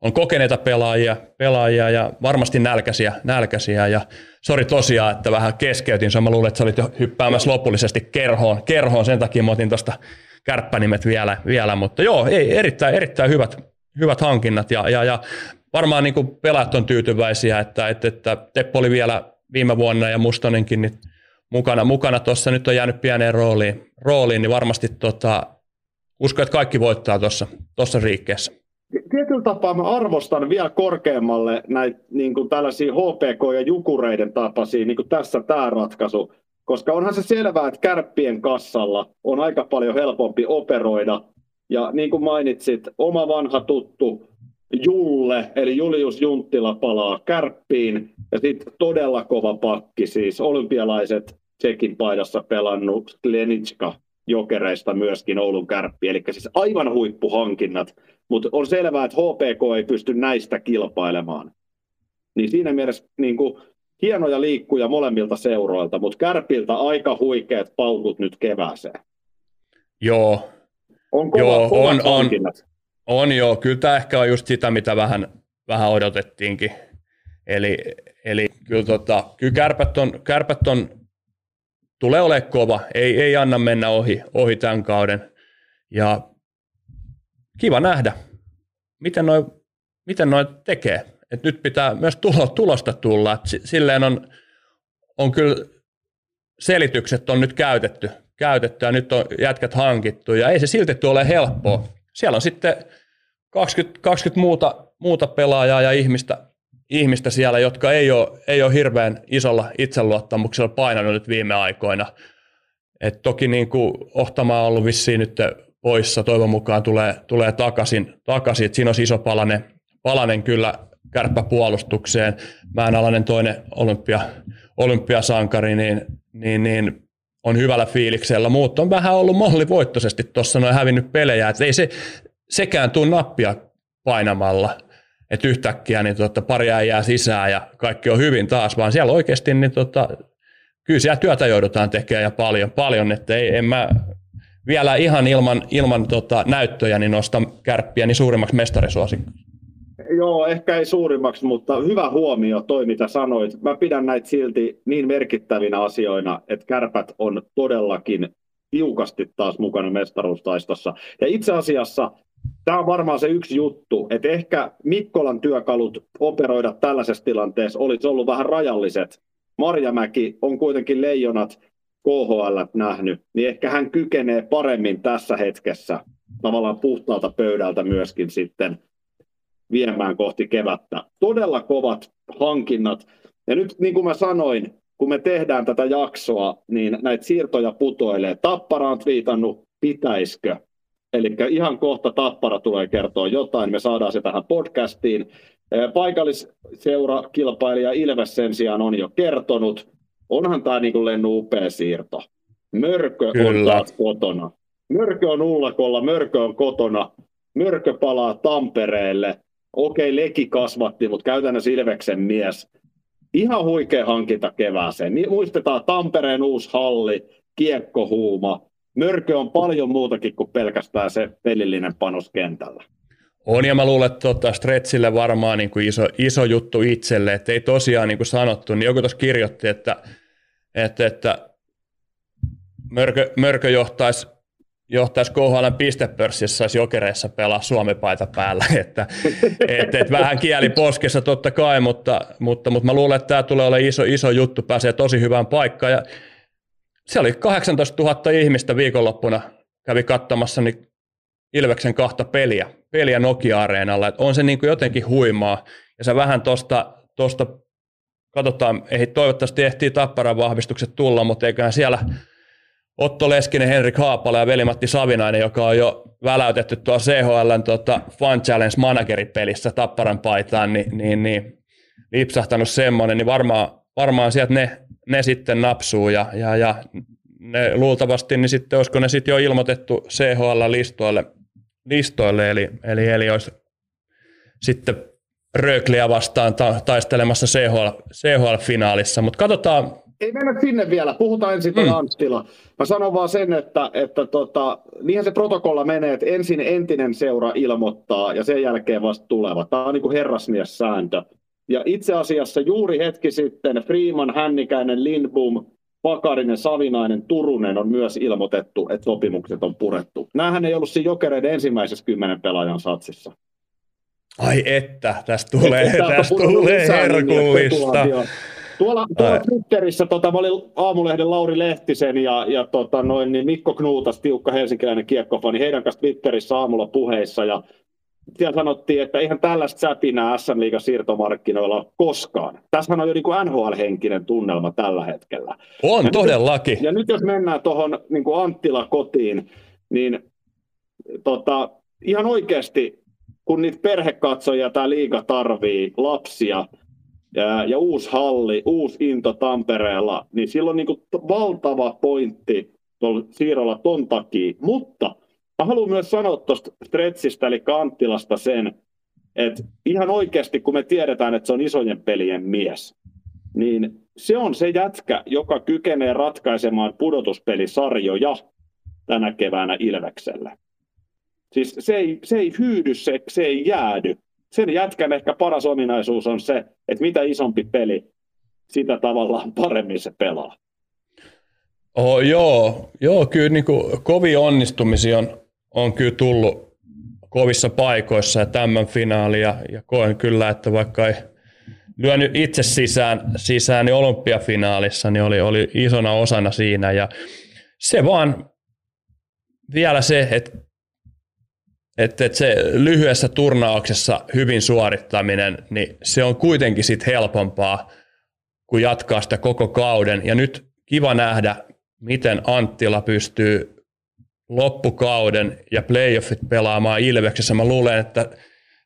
on kokeneita pelaajia, pelaajia ja varmasti nälkäisiä. nälkäisiä ja, sori tosiaan, että vähän keskeytin. Mä luulen, että sä olit jo hyppäämässä lopullisesti kerhoon. kerhoon. Sen takia mä otin tuosta kärppänimet vielä, vielä, mutta joo, ei, erittäin, erittäin hyvät, hyvät hankinnat ja, ja, ja varmaan niin kuin pelaat on tyytyväisiä, että, että, että Teppo oli vielä viime vuonna ja Mustonenkin niin mukana. mukana tuossa nyt on jäänyt pieneen rooliin, rooliin niin varmasti tota, uskon, että kaikki voittaa tuossa liikkeessä. Tietyllä tapaa mä arvostan vielä korkeammalle näitä niin kuin tällaisia H P K- ja Jukureiden tapaisia, niin kuin tässä tämä ratkaisu, koska onhan se selvää, että Kärppien kassalla on aika paljon helpompi operoida. Ja niin kuin mainitsit, oma vanha tuttu Julle, eli Julius Junttila palaa Kärppiin, ja sitten todella kova pakki, siis olympialaiset Tsekin paidassa pelannut Sklenička jokereista myöskin Oulun Kärppi, eli siis aivan huippuhankinnat, mutta on selvää, että H P K ei pysty näistä kilpailemaan. Niin siinä mielessä niin kuin, hienoja liikkuja molemmilta seuroilta, mutta Kärpiltä aika huikeat paukut nyt kevääseen. Joo. On kova, Joo, kovat on, hankinnat. On. On joo, kyllä tämä ehkä on just sitä, mitä vähän, vähän odotettiinkin. Eli, eli kyllä, tota, kyllä kärpät, on, kärpät on, tulee olemaan kova, ei, ei anna mennä ohi, ohi tämän kauden. Ja kiva nähdä, miten noi, miten noi tekee. Et nyt pitää myös tulo, tulosta tulla. Et silleen on, on kyllä selitykset on nyt käytetty, käytetty ja nyt on jätkät hankittu ja ei se silti tule helppoa. Siellä on sitten kaksikymmentä, kaksikymmentä muuta, muuta pelaajaa ja ihmistä, ihmistä siellä, jotka ei ole, ei ole hirveän isolla itseluottamuksella painanut nyt viime aikoina. Et toki niin kuin Ohtama on ollut vissiin nyt poissa, toivon mukaan tulee, tulee takaisin. takaisin. Et siinä on iso palanen, palanen kyllä kärppäpuolustukseen. Mäenalainen toinen olympia, olympiasankari, niin, niin, niin on hyvällä fiiliksellä. Muut on vähän ollut mallivoittoisesti tuossa noin hävinnyt pelejä. Et ei se, sekään tule nappia painamalla, että yhtäkkiä niin tota, pari jää sisään ja kaikki on hyvin taas, vaan siellä oikeasti niin tota, kyllä siellä työtä joudutaan tekemään ja paljon, paljon että ei, en mä vielä ihan ilman, ilman tota, näyttöjä niin nostan Kärppiä niin suurimmaksi mestarisuosikkoon. Joo, ehkä ei suurimmaksi, mutta hyvä huomio toi, mitä sanoit. Mä pidän näitä silti niin merkittävinä asioina, että Kärpät on todellakin tiukasti taas mukana mestaruustaistossa. Ja itse asiassa tämä on varmaan se yksi juttu, että ehkä Mikkolan työkalut operoida tällaisessa tilanteessa olisi ollut vähän rajalliset. Marjamäki on kuitenkin leijonat K H L nähnyt, niin ehkä hän kykenee paremmin tässä hetkessä tavallaan puhtaalta pöydältä myöskin sitten viemään kohti kevättä. Todella kovat hankinnat. Ja nyt niin kuin mä sanoin, kun me tehdään tätä jaksoa, niin näitä siirtoja putoilee. Tappara on twiitannut, pitäisikö? Eli ihan kohta Tappara tulee kertoa jotain, me saadaan se tähän podcastiin. Paikallisseurakilpailija Ilves sen sijaan on jo kertonut. Onhan tämä niin kuin Lennu upea siirto. Mörkö Kyllä. on taas kotona. Mörkö on ullakolla, Mörkö on kotona. Mörkö palaa Tampereelle. Okei, Leki kasvatti, mutta käytännössä Ilveksen mies. Ihan huikea hankinta kevääseen. Muistetaan Tampereen uusi halli, kiekkohuuma. Mörkö on paljon muutakin kuin pelkästään se pelillinen panos kentällä. On, ja mä luulen, että tota, Stretsille varmaan niin kuin iso, iso juttu itselle. Että ei tosiaan, niin kuin sanottu, niin joku tuossa kirjoitti, että, että, että Mörkö, mörkö johtaisi johtaisi K H L:n pistepörssissä, saisi Jokereissa pelaa Suomi-paita päällä, että et, et vähän kieli poskessa totta kai, mutta, mutta, mutta mä luulen, että tämä tulee olemaan iso, iso juttu, pääsee tosi hyvään paikkaan, ja siellä oli kahdeksantoistatuhatta ihmistä viikonloppuna, kävi kattamassa niin Ilveksen kahta peliä, peliä Nokia-areenalla, että on se niin kuin jotenkin huimaa, ja se vähän tosta, tosta katsotaan, ei, toivottavasti ehtii Tapparan vahvistukset tulla, mutta eiköhän siellä Otto Leskinen, Henri Haapala ja Velimatti Savinainen, joka on jo väläytetty tuolla C H L:n tota, Fun Challenge Manageripelissä Tapparan paitaan, niin, niin, niin lipsahtanut semmoinen, niin varmaan, varmaan sieltä ne, ne sitten napsuu ja, ja, ja ne luultavasti, niin sitten olisiko ne sitten jo ilmoitettu C H L-listoille, listoille, eli, eli, eli olisi sitten Röökliä vastaan ta- taistelemassa C H L-finaalissa, mutta katsotaan. Ei mennä sinne vielä, puhutaan ensin mm. Anttila. Mä sanon vaan sen, että, että tota, niinhän se protokolla menee, että ensin entinen seura ilmoittaa ja sen jälkeen vasta tuleva. Tämä on niin kuin herrasmiessääntö. Ja itse asiassa juuri hetki sitten Freeman, Hännikäinen, Lindbom, Pakarinen, Savinainen, Turunen on myös ilmoitettu, että sopimukset on purettu. Nämähän ei ollut siinä Jokereiden ensimmäisessä kymmenen pelaajan satsissa. Ai että, tästä tulee, tästä tulee herkullista. Tuolla, tuolla Twitterissä tota, mä olin aamulehden Lauri Lehtisen ja, ja tota, noin, niin Mikko Knuutas, tiukka helsinkiläinen kiekkofani, heidän kanssa Twitterissä aamulla puheissa. Ja siellä sanottiin, että eihän tällaista säpinää S M-liigan siirtomarkkinoilla ole koskaan. Tässähän on jo niin kuin N H L-henkinen tunnelma tällä hetkellä. On, ja todellakin. Nyt, ja nyt jos mennään tuohon niin kuin Anttila kotiin, niin tota, ihan oikeasti, kun niitä perhekatsojia tämä liiga tarvii, lapsia, Ja, ja uusi halli, uusi into Tampereella, niin sillä on niin kuin valtava pointti tuolla siirrolla ton takia. Mutta mä haluan myös sanoa tuosta Stretsistä eli Anttilasta sen, että ihan oikeasti kun me tiedetään, että se on isojen pelien mies, niin se on se jätkä, joka kykenee ratkaisemaan pudotuspelisarjoja tänä keväänä Ilveksellä. Siis se ei, se ei hyydy, se, se ei jäädy. Sen jätkän ehkä paras ominaisuus on se, että mitä isompi peli, sitä tavallaan paremmin se pelaa. Oh, joo, joo, kyllä niin kuin kovia onnistumisia on, on kyllä tullut kovissa paikoissa ja tämän finaali. Ja, ja koen kyllä, että vaikka ei lyönyt itse sisään, sisään niin olympiafinaalissa, niin oli, oli isona osana siinä. Ja se vaan vielä se, että Että et se lyhyessä turnauksessa hyvin suorittaminen, niin se on kuitenkin sit helpompaa, kun jatkaa sitä koko kauden. Ja nyt kiva nähdä, miten Anttila pystyy loppukauden ja playoffit pelaamaan Ilveksessä. Mä luulen, että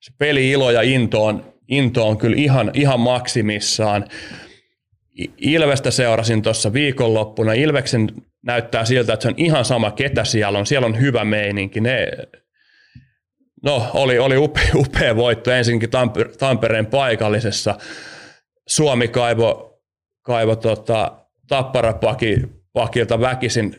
se peli-ilo ja into on, into on kyllä ihan, ihan maksimissaan. Ilvestä seurasin tuossa viikonloppuna. Ilveksen näyttää siltä, että se on ihan sama, ketä siellä on. Siellä on hyvä meininki. Ne, no, oli, oli upea, upea voitto ensinnäkin Tampereen paikallisessa. Suomi kaivo, kaivo tota, Tappara-pakilta väkisin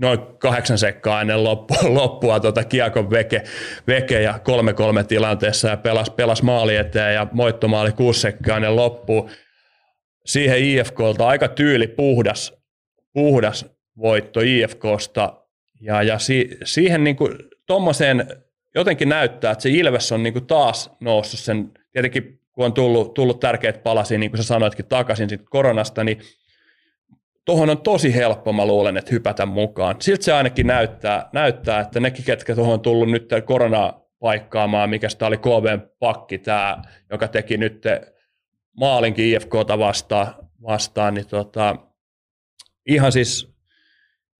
noin kahdeksan sekkaa ennen loppua, loppua tota kiekon veke, veke ja kolme kolme tilanteessa ja pelasi pelas maali eteen ja moittomaali kuusi sekkaa ennen loppua. Siihen I F K:lta aika tyyli puhdas, puhdas voitto I F K:sta ja, ja si, siihen niin kuin tommoseen jotenkin näyttää, että se Ilves on niin kuin taas noussut sen, tietenkin kun on tullut, tullut tärkeät palasia, niin kuin sä sanoitkin takaisin sit koronasta, niin tuohon on tosi helppo, mä luulen, että hypätä mukaan. Siltä se ainakin näyttää, näyttää että nekin, ketkä tuohon on tullut nyt koronaa paikkaamaan, mikä sitä oli K V:n pakki tämä, joka teki nyt maalinkin I F K:ta vastaan, vastaan niin tota, ihan siis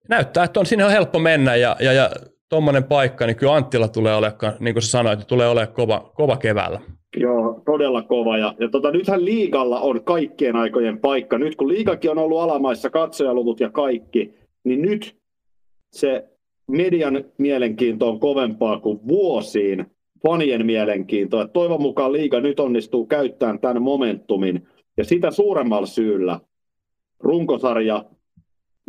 näyttää, että on, sinne on helppo mennä ja, ja, ja tuommoinen paikka, niin kyllä Anttila tulee olemaan, niin kuin sä sanoit, niin tulee olemaan kova, kova keväällä. Joo, todella kova. Ja, ja tota, nythän liigalla on kaikkien aikojen paikka. Nyt kun liigakin on ollut alamaissa, katsojaluvut ja kaikki, niin nyt se median mielenkiinto on kovempaa kuin vuosiin. Fanien mielenkiinto. Et toivon mukaan liiga nyt onnistuu käyttämään tämän momentumin. Ja sitä suuremmalla syyllä runkosarja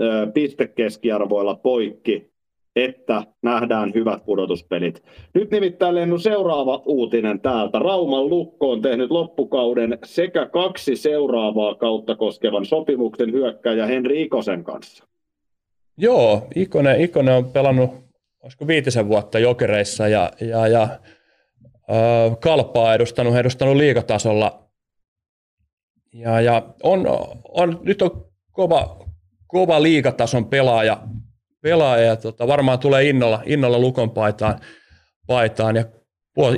ö, pistekeskiarvoilla poikki, että nähdään hyvät pudotuspelit. Nyt nimittäin Lennu seuraava uutinen täältä. Rauman Lukko on tehnyt loppukauden sekä kaksi seuraavaa kautta koskevan sopimuksen hyökkääjä Henri Ikosen kanssa. Joo, Ikonen, Ikonen on pelannut olisiko viitisen vuotta Jokereissa ja, ja, ja äh, Kalpaa edustanut, edustanut liigatasolla. Ja, ja on, on, nyt on kova, kova liigatason pelaaja. Pelaaja ja tota, varmaan tulee innolla, innolla Lukon paitaan, paitaan ja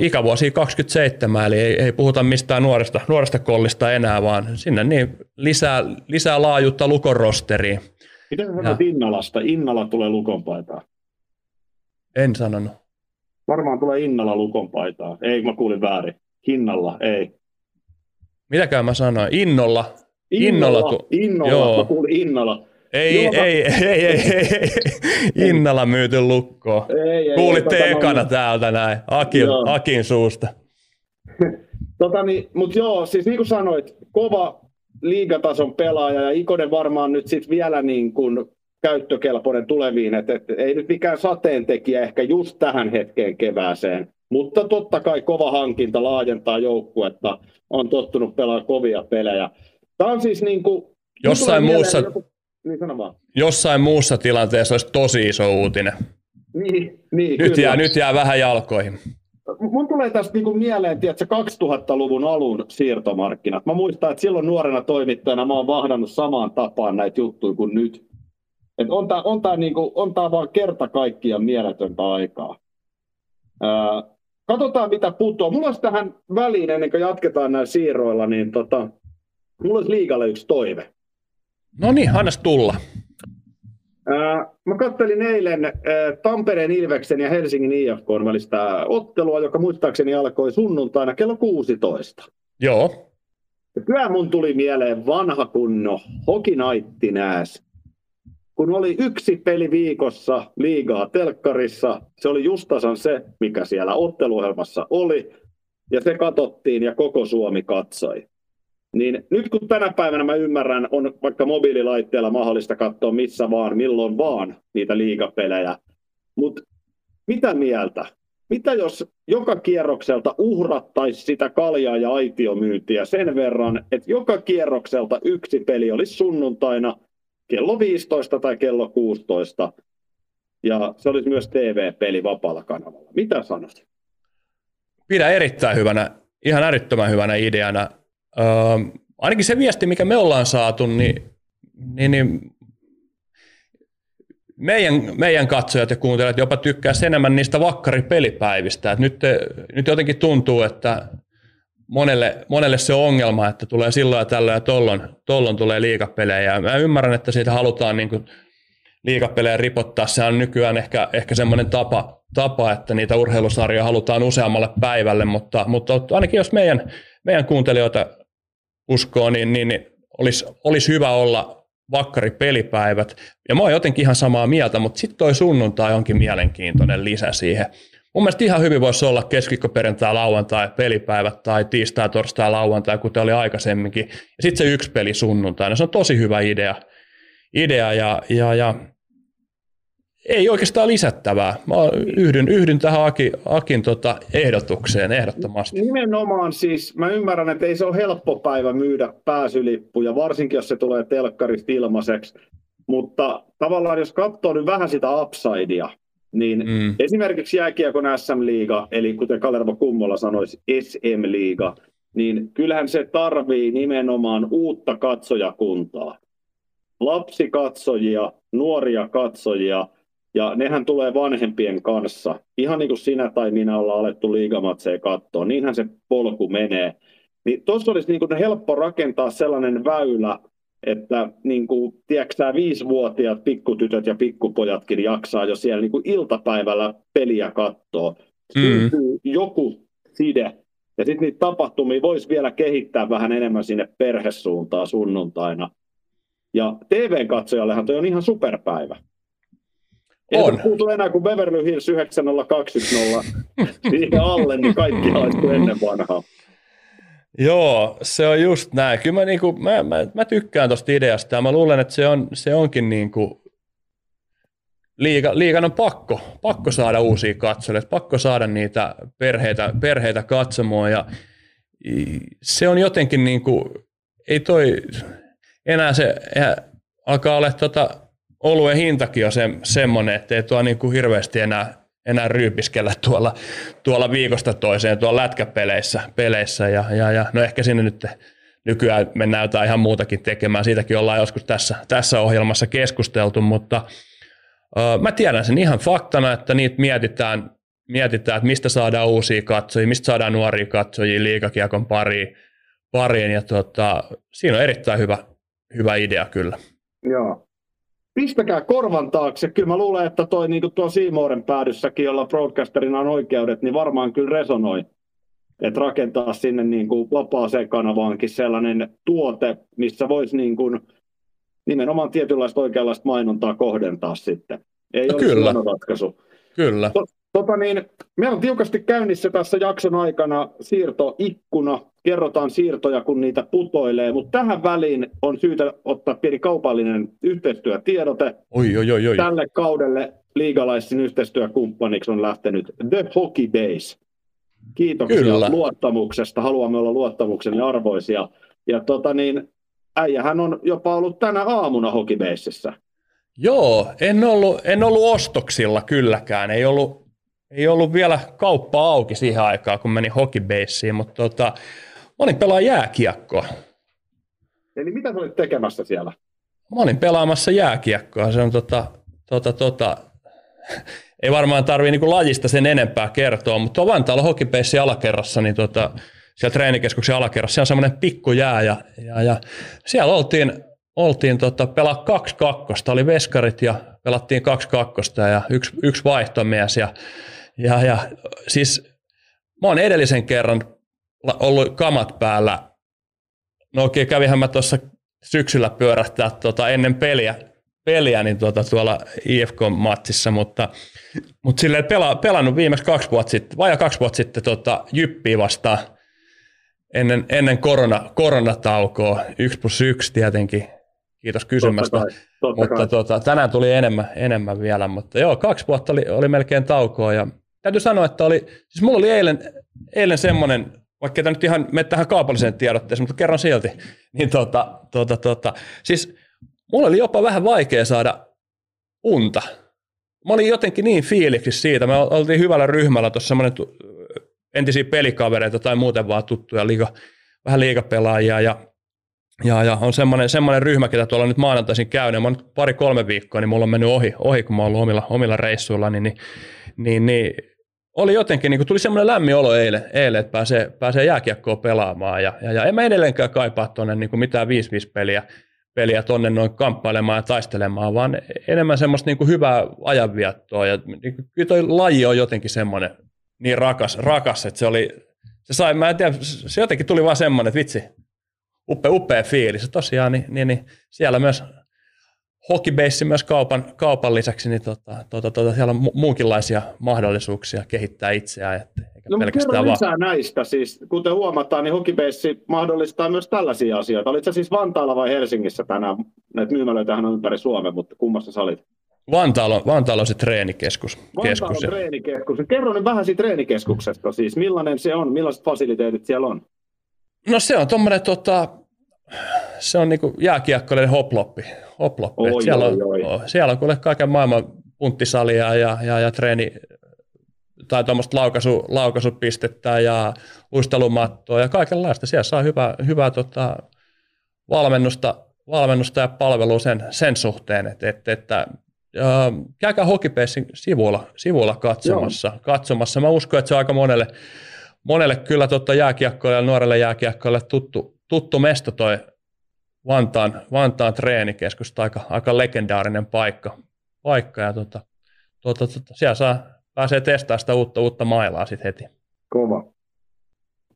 ikävuosia kaksikymmentäseitsemän, eli ei, ei puhuta mistään nuoresta, nuoresta kollista enää, vaan sinne niin lisää, lisää laajuutta Lukon rosteriin. Miten sanot Innalasta? Innala tulee Lukon paitaan. En sanonut. Varmaan tulee Innala Lukon paitaan. Ei, mä kuulin väärin. Hinnalla, ei. Mitäkään mä sanoin? Innolla. Innolla, Innolla, tu- Innolla. Mä kuulin Innala. Ei, Joka... ei, ei, ei, ei, ei, ei, Innala myyty Lukkoon. Ei, ei, kuulitte ei, ekana tota, täältä näin, Akin, Akin suusta. Totani, mut joo, siis niin kuin sanoit, kova liigatason pelaaja ja Ikonen varmaan nyt sit vielä niin kuin käyttökelpoinen tuleviin, että et, ei nyt mikään sateentekijä ehkä just tähän hetkeen kevääseen, mutta totta kai kova hankinta laajentaa joukkuetta, on tottunut pelaamaan kovia pelejä. Tämä on siis niin kuin... Jossain muussa... Niin jossain muussa tilanteessa olisi tosi iso uutinen. Niin, niin, nyt, jää, nyt jää vähän jalkoihin. Mun tulee tästä niinku mieleen tiedätkö, kaksituhattaluvun alun siirtomarkkinat. Mä muistan, että silloin nuorena toimittajana mä oon vahdannut samaan tapaan näitä juttuja kuin nyt. Et on tää, on tää niinku, on tää vaan kerta kaikkiaan mieletöntä aikaa. Ää, katsotaan mitä putoaa. Mulla olisi tähän väliin, ennen kuin jatketaan näillä siirroilla, niin tota, mulla olisi liigalle yksi toive. No niin, annas tulla. Ää, mä kattelin eilen ää, Tampereen Ilveksen ja Helsingin I F K:n välistä ottelua, joka muistaakseni alkoi sunnuntaina kello kuusitoista. Joo. Ja kyllä mun tuli mieleen vanha kunno Hokinaitinääs, kun oli yksi peli viikossa liigaa telkkarissa. Se oli justasan se, mikä siellä otteluohjelmassa oli, ja se katsottiin ja koko Suomi katsoi. Niin nyt kun tänä päivänä mä ymmärrän, on vaikka mobiililaitteella mahdollista katsoa missä vaan, milloin vaan niitä liigapelejä. Mutta mitä mieltä? Mitä jos joka kierrokselta uhrattaisi sitä kaljaa ja aitiomyyntiä sen verran, että joka kierrokselta yksi peli olisi sunnuntaina kello viisitoista tai kello kuusitoista. Ja se olisi myös T V-peli vapaalla kanavalla. Mitä sanoisit? Pidän erittäin hyvänä, ihan älyttömän hyvänä ideana. Öö, ainakin se viesti, mikä me ollaan saatu, niin, niin, niin meidän, meidän katsojat ja kuuntelijat jopa tykkää enemmän niistä vakkaripelipäivistä. Et nyt, nyt jotenkin tuntuu, että monelle, monelle se ongelma, että tulee silloin ja tällöin ja tollon, tollon tulee liigapelejä. Mä ymmärrän, että siitä halutaan niin kuin liigapelejä ripottaa. Se on nykyään ehkä, ehkä semmoinen tapa, tapa, että niitä urheilusarjoja halutaan useammalle päivälle, mutta, mutta ainakin jos meidän, meidän kuuntelijoita uskoo, niin, niin, niin olisi, olisi hyvä olla vakkari pelipäivät. Ja mä oon jotenkin ihan samaa mieltä, mutta sitten toi sunnuntai onkin mielenkiintoinen lisä siihen. Mun mielestä ihan hyvin voisi olla keskiviikko, perjantai, lauantai, pelipäivät tai tiistai, torstai, lauantai, kuten oli aikaisemminkin. Ja sitten se yksi peli sunnuntaina. Se on tosi hyvä idea. idea ja, ja, ja ei oikeastaan lisättävää. Mä yhdyn, yhdyn tähän Aki, Akin tota ehdotukseen ehdottomasti. Nimenomaan siis, mä ymmärrän, että ei se ole helppo päivä myydä pääsylippuja, varsinkin jos se tulee telkkarista ilmaiseksi. Mutta tavallaan jos katsoo nyt vähän sitä upsidea, niin mm. esimerkiksi jääkiekon S M-liiga, eli kuten Kalervo Kummola sanoisi, S M-liiga, niin kyllähän se tarvii nimenomaan uutta katsojakuntaa. Lapsikatsojia, nuoria katsojia, ja nehän tulee vanhempien kanssa. Ihan niin kuin sinä tai minä ollaan alettu liigamatseja katsoa, niinhän se polku menee. Niin tuossa olisi niin kuin helppo rakentaa sellainen väylä, että niin kuin, tiedätkö, viisivuotiaat pikkutytöt ja pikkupojatkin jaksaa jo siellä niin kuin iltapäivällä peliä katsoa. Mm-hmm. Joku side. Ja sitten niitä tapahtumia voisi vielä kehittää vähän enemmän sinne perhesuuntaan sunnuntaina. Ja T V-katsojallehan toi on ihan superpäivä. On. Ei puutu enää kuin Beverly Hills yhdeksän nolla kaksi yksi nolla siihen alle, niin kaikki haistuu ennen vanhaa. Joo, se on just näin. Kyllä mä, niinku, mä, mä, mä tykkään tosta ideasta ja mä luulen, että se, on, se onkin niinku liiga, liigan on pakko, pakko saada uusia katsojia, pakko saada niitä perheitä, perheitä katsomaan ja se on jotenkin niinku, ei toi... Enää se enää alkaa olla tota, oluen hintakin on se, semmoinen, ettei tuo niin kuin hirveästi enää, enää ryypiskellä tuolla, tuolla viikosta toiseen, tuolla lätkäpeleissä. Peleissä ja, ja, ja, no ehkä sinne nyt nykyään mennään jotain ihan muutakin tekemään. Siitäkin ollaan joskus tässä, tässä ohjelmassa keskusteltu, mutta ö, mä tiedän sen ihan faktana, että niitä mietitään, mietitään, että mistä saadaan uusia katsojia, mistä saadaan nuoria katsojia liigakiekon pariin. pariin ja, tota, siinä on erittäin hyvä. Hyvä idea kyllä. Joo. Pistäkää korvan taakse. Kyllä mä luulen, että toi, niin tuo Siimooren päädyssäkin, jolla broadcasterina on oikeudet, niin varmaan kyllä resonoi. Että rakentaa sinne niin kuin vapaaseen kanavaankin sellainen tuote, missä voisi niin kuin nimenomaan tietynlaista oikeanlaista mainontaa kohdentaa sitten. Ei no ole kyllä. Huono ratkaisu. Kyllä. Tot, tota niin, meillä on tiukasti käynnissä tässä jakson aikana siirtoikkuna. Kerrotaan siirtoja, kun niitä putoilee, mutta tähän väliin on syytä ottaa pieni kaupallinen yhteistyötiedote. Oi, oi, oi, oi. Tälle kaudelle liigalaisen yhteistyökumppaniksi on lähtenyt The HokiBase. Kiitoksia Kyllä. luottamuksesta. Haluamme olla luottamuksen arvoisia. Ja tota niin, äijähän on jopa ollut tänä aamuna HokiBasessa. Joo, en ollut, en ollut ostoksilla kylläkään. Ei ollut, ei ollut vielä kauppa auki siihen aikaan, kun menin HokiBaseen, mutta tota... Mä olin pelaa jääkiekkoa. Eli mitä sä olit tekemässä siellä? Mä olin pelaamassa jääkiekkoa. Se on tota, tota, tota. Ei varmaan tarvii niinku lajista sen enempää kertoa, mutta on Vantaalla HokiBasen alakerrassa, niin tota, siellä treenikeskuksen alakerrassa, siellä on semmoinen pikkujää ja, ja, ja siellä oltiin, oltiin tota, pelaa kaksi kakkosta, oli veskarit ja pelattiin kaksi kakkosta ja yksi, yksi vaihtomies. Ja, ja, ja, siis mä oon edellisen kerran ollut kamat päällä. No okei, kävihän mä tuossa syksyllä pyörähtää tuota ennen peliä, peliä niin tuota tuolla I F K-matsissa, mutta, mutta silleen pela, pelannut viimeksi kaksi vuotta sitten, vajaa kaksi vuotta sitten tuota, Jyppiä vastaan ennen, ennen korona, koronataukoa, yksi plus yksi tietenkin, kiitos kysymästä, totta kai, totta mutta kai. Tuota, tänään tuli enemmän, enemmän vielä, mutta joo, kaksi vuotta oli, oli melkein taukoa ja täytyy sanoa, että oli, siis mulla oli eilen, eilen semmoinen, vaikka tämä nyt ihan mene tähän kaupalliseen tiedotteeseen, mutta kerron silti. Niin tota, tota, tota. Siis mulla oli jopa vähän vaikea saada unta. Mä olin jotenkin niin fiiliksissä siitä. Me oltiin hyvällä ryhmällä tuossa semmoinen entisiä pelikavereita tai muuten vaan tuttuja, liiga, vähän liigapelaajia. Ja, ja, ja on semmoinen, semmoinen ryhmä, ketä tuolla nyt maanantaisin käynyt. Mä oon nyt pari-kolme viikkoa, niin mulla on mennyt ohi, ohi kun mä oon ollut omilla, omilla reissuillani. Niin, niin, niin, Oli jotenkin, niin tuli semmoinen lämmin olo eilen, eilen että pääsee, pääsee jääkiekkoon pelaamaan. Ja, ja, ja en mä edelleenkään kaipaa tuonne niin mitään viisi viisi peliä, peliä tuonne noin kamppailemaan ja taistelemaan, vaan enemmän semmoista niin hyvää ajanviettoa. Ja, niin kuin, kyllä toi laji on jotenkin semmoinen niin rakas, rakas että se oli, se sai, mä en tiedä, se jotenkin tuli vaan semmoinen, että vitsi, uppe, upea fiilis. Tosiaan niin, niin, niin siellä myös HokiBase myös kaupan, kaupan lisäksi, niin tota, tota, tota, siellä on mu- muunkinlaisia mahdollisuuksia kehittää itseään. Et, eikä no, pelkästään vaan... lisää näistä. Siis, kuten huomataan, niin HokiBase mahdollistaa myös tällaisia asioita. Olit sä siis Vantaalla vai Helsingissä tänään? Näitä myymälöitähän on ympäri Suomea, mutta kummassa sä olit? Vantaalla, Vantaalla on se treenikeskus. Vantaalla on treenikeskus. Kerro nyt vähän siitä treenikeskuksesta. Siis, millainen se on? Millaiset fasiliteetit siellä on? No se on tuommoinen... Tota... Se on niinku jääkiekkoinen hoploppi. hoploppi. Oi, siellä, on, oi, oi. siellä on kuule kaiken maailman punttisalia ja, ja, ja treeni, tai tuommoista laukaisu, laukaisupistettä ja luistelumattoa ja kaikenlaista. Siellä saa hyvää, hyvää tota, valmennusta, valmennusta ja palvelua sen, sen suhteen. Et, et, et, äh, käykää HokiBasen sivuilla, sivuilla katsomassa. katsomassa. Mä uskon, että se on aika monelle, monelle kyllä tota jääkiekkoille ja nuorelle jääkiekkoille tuttu. Tuttu mesto toi Vantaan, Vantaan treenikeskus, aika, aika legendaarinen paikka. paikka ja tuota, tuota, tuota, siellä saa, pääsee testaamaan sitä uutta, uutta mailaa sitten heti. Kova.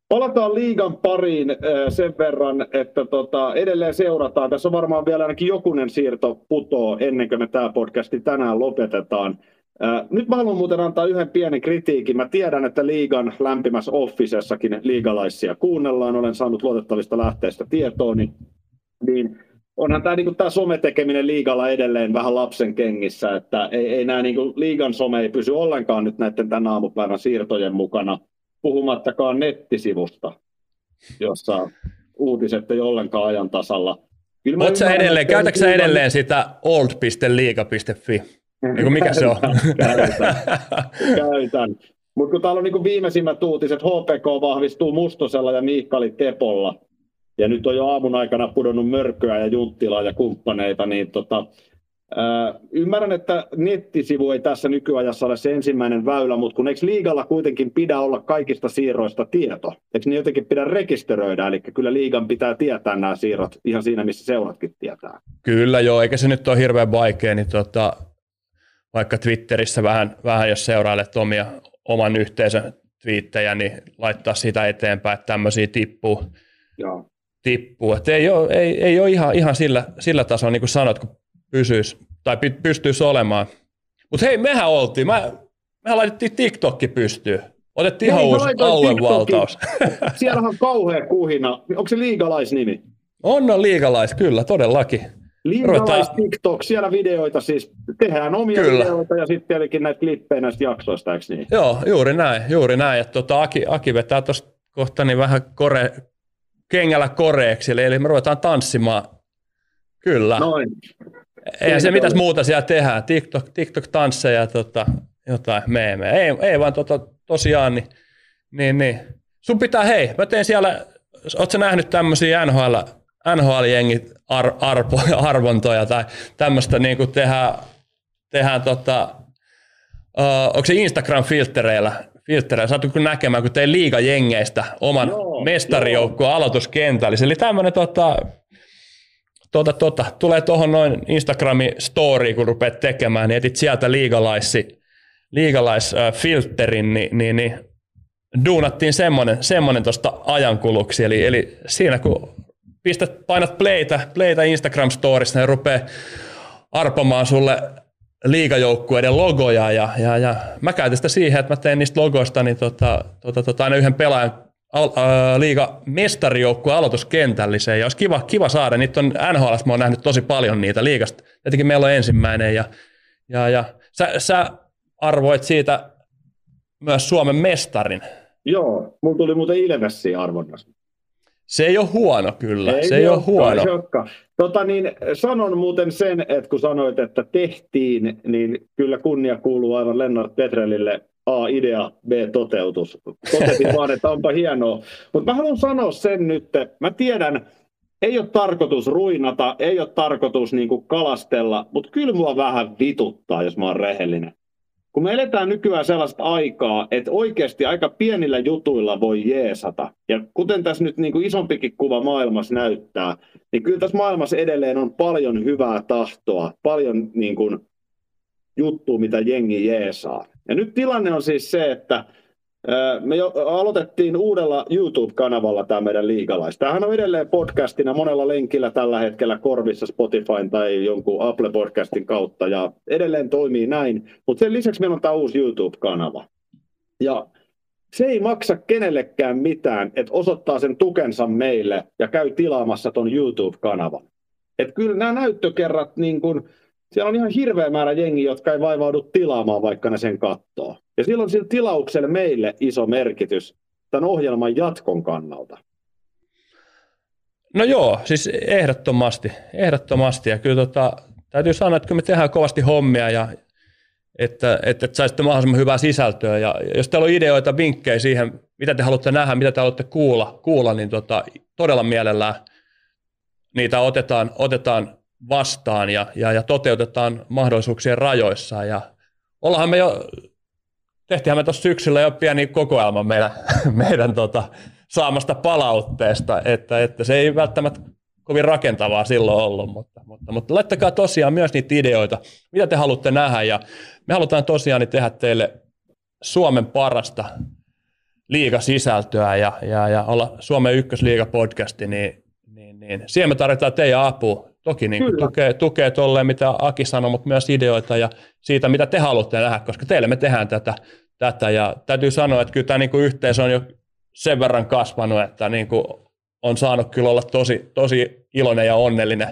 Palataan liigan pariin sen verran, että tota, edelleen seurataan. Tässä on varmaan vielä ainakin jokunen siirto putoo ennen kuin me tämä podcasti tänään lopetetaan. Nyt mä haluan muuten antaa yhden pienen kritiikin. Mä tiedän, että liigan lämpimässä officessakin liigalaisia kuunnellaan. Olen saanut luotettavista lähteistä tietoa, niin, niin onhan tämä niinku, sometekeminen liigalla edelleen vähän lapsen kengissä. Että ei, ei nää, niinku, liigan some ei pysy ollenkaan nyt näiden tämän aamupäivän siirtojen mukana, puhumattakaan nettisivusta, jossa uutiset ei ollenkaan ajan tasalla. Oletko edelleen, käytätkö sä edelleen sitä old piste liiga piste fi? Eiku, mikä se on? Käytän. Käytän. Mutta kun täällä on niinku viimeisimmät uutiset, H P K vahvistuu Mustosella ja Miikkali Tepolla. Ja nyt on jo aamun aikana pudonnut Mörköä ja Junttilaa ja kumppaneita. Niin tota, ää, ymmärrän, että nettisivu ei tässä nykyajassa ole se ensimmäinen väylä, mutta kun eikö liigalla kuitenkin pidä olla kaikista siirroista tieto? Eikö ne jotenkin pidä rekisteröidä? Eli kyllä liigan pitää tietää nämä siirrot ihan siinä, missä seuratkin tietää. Kyllä joo, eikä se nyt ole hirveän vaikea. Niin tota... Vaikka Twitterissä vähän, vähän jos seurailet omia, oman yhteisön twiittejä, niin laittaa sitä eteenpäin, että tämmöisiä tippuu. tippuu. Et ei ole, ei, ei ole ihan, ihan sillä, sillä tasolla, niin kuin sanot, kun pysyisi, tai pystyisi olemaan. Mutta hei, mehän oltiin, mä, mehän laitettiin TikTokki pystyyn. Otettiin ihan uusi aluevaltaus. Siellähän on kauhea kuhina. Onko se liigalaisnimi? On, on liigalais, kyllä, todellakin. Liigalais TikTok, siellä videoita siis, tehdään omia Kyllä. videoita ja sitten tietenkin näitä klippejä näistä jaksoista, eikö niin? Joo, juuri näin, juuri näin. Että tuota, Aki, Aki vetää tuosta kohta niin vähän kore, kengällä koreeksi, eli me ruvetaan tanssimaan. Kyllä. Noin. Eihän se mitäs muuta siellä tehdään, TikTok, TikTok-tansseja ja tota, jotain meemejä. Ei, ei vaan tota, tosiaan, niin, niin, niin. Sun pitää, hei, mä tein siellä, ootko sä nähnyt tämmöisiä N H L N H L-jengit ar- arpo- arvontoja tai tämmöistä niin kuin tehdään, tehdään tota, uh, onko se Instagram-filttereillä? Filttereillä. Saatko näkemään, kun tein liigajengeistä oman mestarijoukkueen aloituskentällä. Eli tämmöinen tota, tota, tota, tulee tuohon noin Instagramin story, kun rupeat tekemään, niin etit sieltä liigalaissi, liigalaisfilterin, niin, niin, niin duunattiin semmoinen, semmoinen tuosta ajankuluksi. Eli, eli siinä kun pistät, painat playtä, playtä Instagram-storissa ja rupeaa arpomaan sulle liigajoukkueiden logoja. Ja, ja, ja. Mä käytän sitä siihen, että mä teen niistä logoista niin tota, tota, tota, aina yhden pelaajan al, ää, liigamestarijoukkueen aloituskentälliseen. Ja olisi kiva, kiva saada. Niitä on N H L:ssä, mä oon nähnyt tosi paljon niitä liigasta. Tietenkin meillä on ensimmäinen. Ja, ja, ja. Sä, sä arvoit siitä myös Suomen mestarin. Joo, mulla tuli muuten Ilves siinä arvonnassa. Se ei ole huono kyllä, ei se ei ole huono. Tota niin, sanon muuten sen, että kun sanoit, että tehtiin, niin kyllä kunnia kuuluu aivan Lennart Petrelille. A, idea, B, toteutus. Totesin vaan, että onpa hienoa. Mutta mä haluan sanoa sen nyt, mä tiedän, ei ole tarkoitus ruinata, ei ole tarkoitus niinku kalastella, mutta kyllä mua vähän vituttaa, jos mä oon rehellinen. Kun me eletään nykyään sellaista aikaa, että oikeasti aika pienillä jutuilla voi jeesata. Ja kuten tässä nyt niin kuin isompikin kuva maailmassa näyttää, niin kyllä tässä maailmassa edelleen on paljon hyvää tahtoa, paljon niin kuin juttua, mitä jengi jeesaa. Ja nyt tilanne on siis se, että Me jo aloitettiin uudella YouTube-kanavalla tämä meidän liigalais. Tämähän on edelleen podcastina monella lenkillä tällä hetkellä korvissa Spotifyn tai jonkun Apple-podcastin kautta ja edelleen toimii näin, mutta sen lisäksi meillä on tämä uusi YouTube-kanava. Ja se ei maksa kenellekään mitään, että osoittaa sen tukensa meille ja käy tilaamassa ton YouTube-kanavan. Että kyllä nämä näyttökerrat, niin kun, siellä on ihan hirveä määrä jengiä, jotka ei vaivaudu tilaamaan, vaikka ne sen katsoo. Ja silloin sillä tilauksella meille iso merkitys tämän ohjelman jatkon kannalta. No joo, siis ehdottomasti. Ehdottomasti. Ja kyllä tota, täytyy sanoa, että kyllä me tehdään kovasti hommia, ja että, että saisitte mahdollisimman hyvää sisältöä. Ja jos teillä on ideoita, vinkkejä siihen, mitä te haluatte nähdä, mitä te haluatte kuulla, kuulla niin tota, todella mielellään niitä otetaan, otetaan vastaan ja, ja, ja toteutetaan mahdollisuuksien rajoissa. Ja ollaanhan me jo... Tehtiinhän me tuossa syksyllä jo pieni kokoelma meidän, meidän tota, saamasta palautteesta, että, että se ei välttämättä kovin rakentavaa silloin ollut, mutta, mutta, mutta laittakaa tosiaan myös niitä ideoita, mitä te haluatte nähdä, ja me halutaan tosiaan tehdä teille Suomen parasta liigasisältöä ja, ja, ja olla Suomen ykkösliigapodcasti, niin, niin, niin siihen me tarvitaan teidän apua. Toki niin tukee, tukee tolleen, mitä Aki sanoi, mutta myös ideoita ja siitä, mitä te haluatte nähdä, koska teille me tehdään tätä. tätä. Ja täytyy sanoa, että kyllä tämä niin kuin yhteisö on jo sen verran kasvanut, että niin kuin on saanut kyllä olla tosi, tosi iloinen ja onnellinen,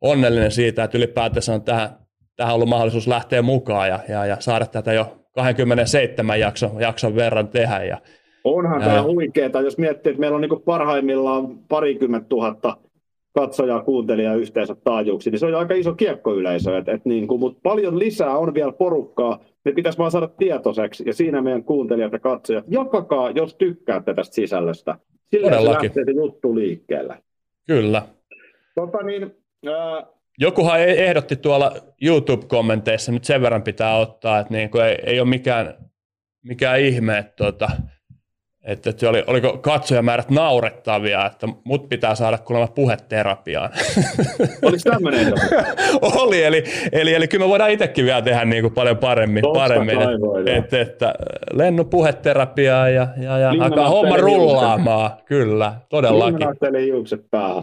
onnellinen siitä, että ylipäätänsä on tähän, tähän ollut mahdollisuus lähteä mukaan ja, ja, ja saada tätä jo kaksikymmentäseitsemän jakson, jakson verran tehdä. Ja, Onhan ja, tämä huikeeta, jos miettii, että meillä on niin kuin parhaimmillaan parikymmentä tuhatta katsoja, kuuntelija yhteensä taajuuksi, niin se on aika iso kiekkoyleisö, et, et niin kuin, mutta paljon lisää on vielä porukkaa, ne pitäisi vaan saada tietoiseksi, ja siinä meidän kuuntelijat ja katsojat, jakakaa, jos tykkäätte tästä sisällöstä. Silleen se lähtee se juttu liikkeelle. Kyllä. Tota niin, ää... Jokuhan ehdotti tuolla YouTube-kommenteissa, nyt sen verran pitää ottaa, että niin kuin ei, ei ole mikään, mikään ihme, että tuota, Että, että oli, oliko katsojamäärät naurettavia, että mut pitää saada kuulemma puheterapiaan. Oliko tämmöinen? Oli, eli, eli, eli kyllä me voidaan itsekin vielä tehdä niin kuin paljon paremmin. paremmin että, että, että Lennu puheterapiaa ja, ja, ja alkaa homma rullaamaan. Juukset. Kyllä, todellakin. Linnanattelin juukset päähän.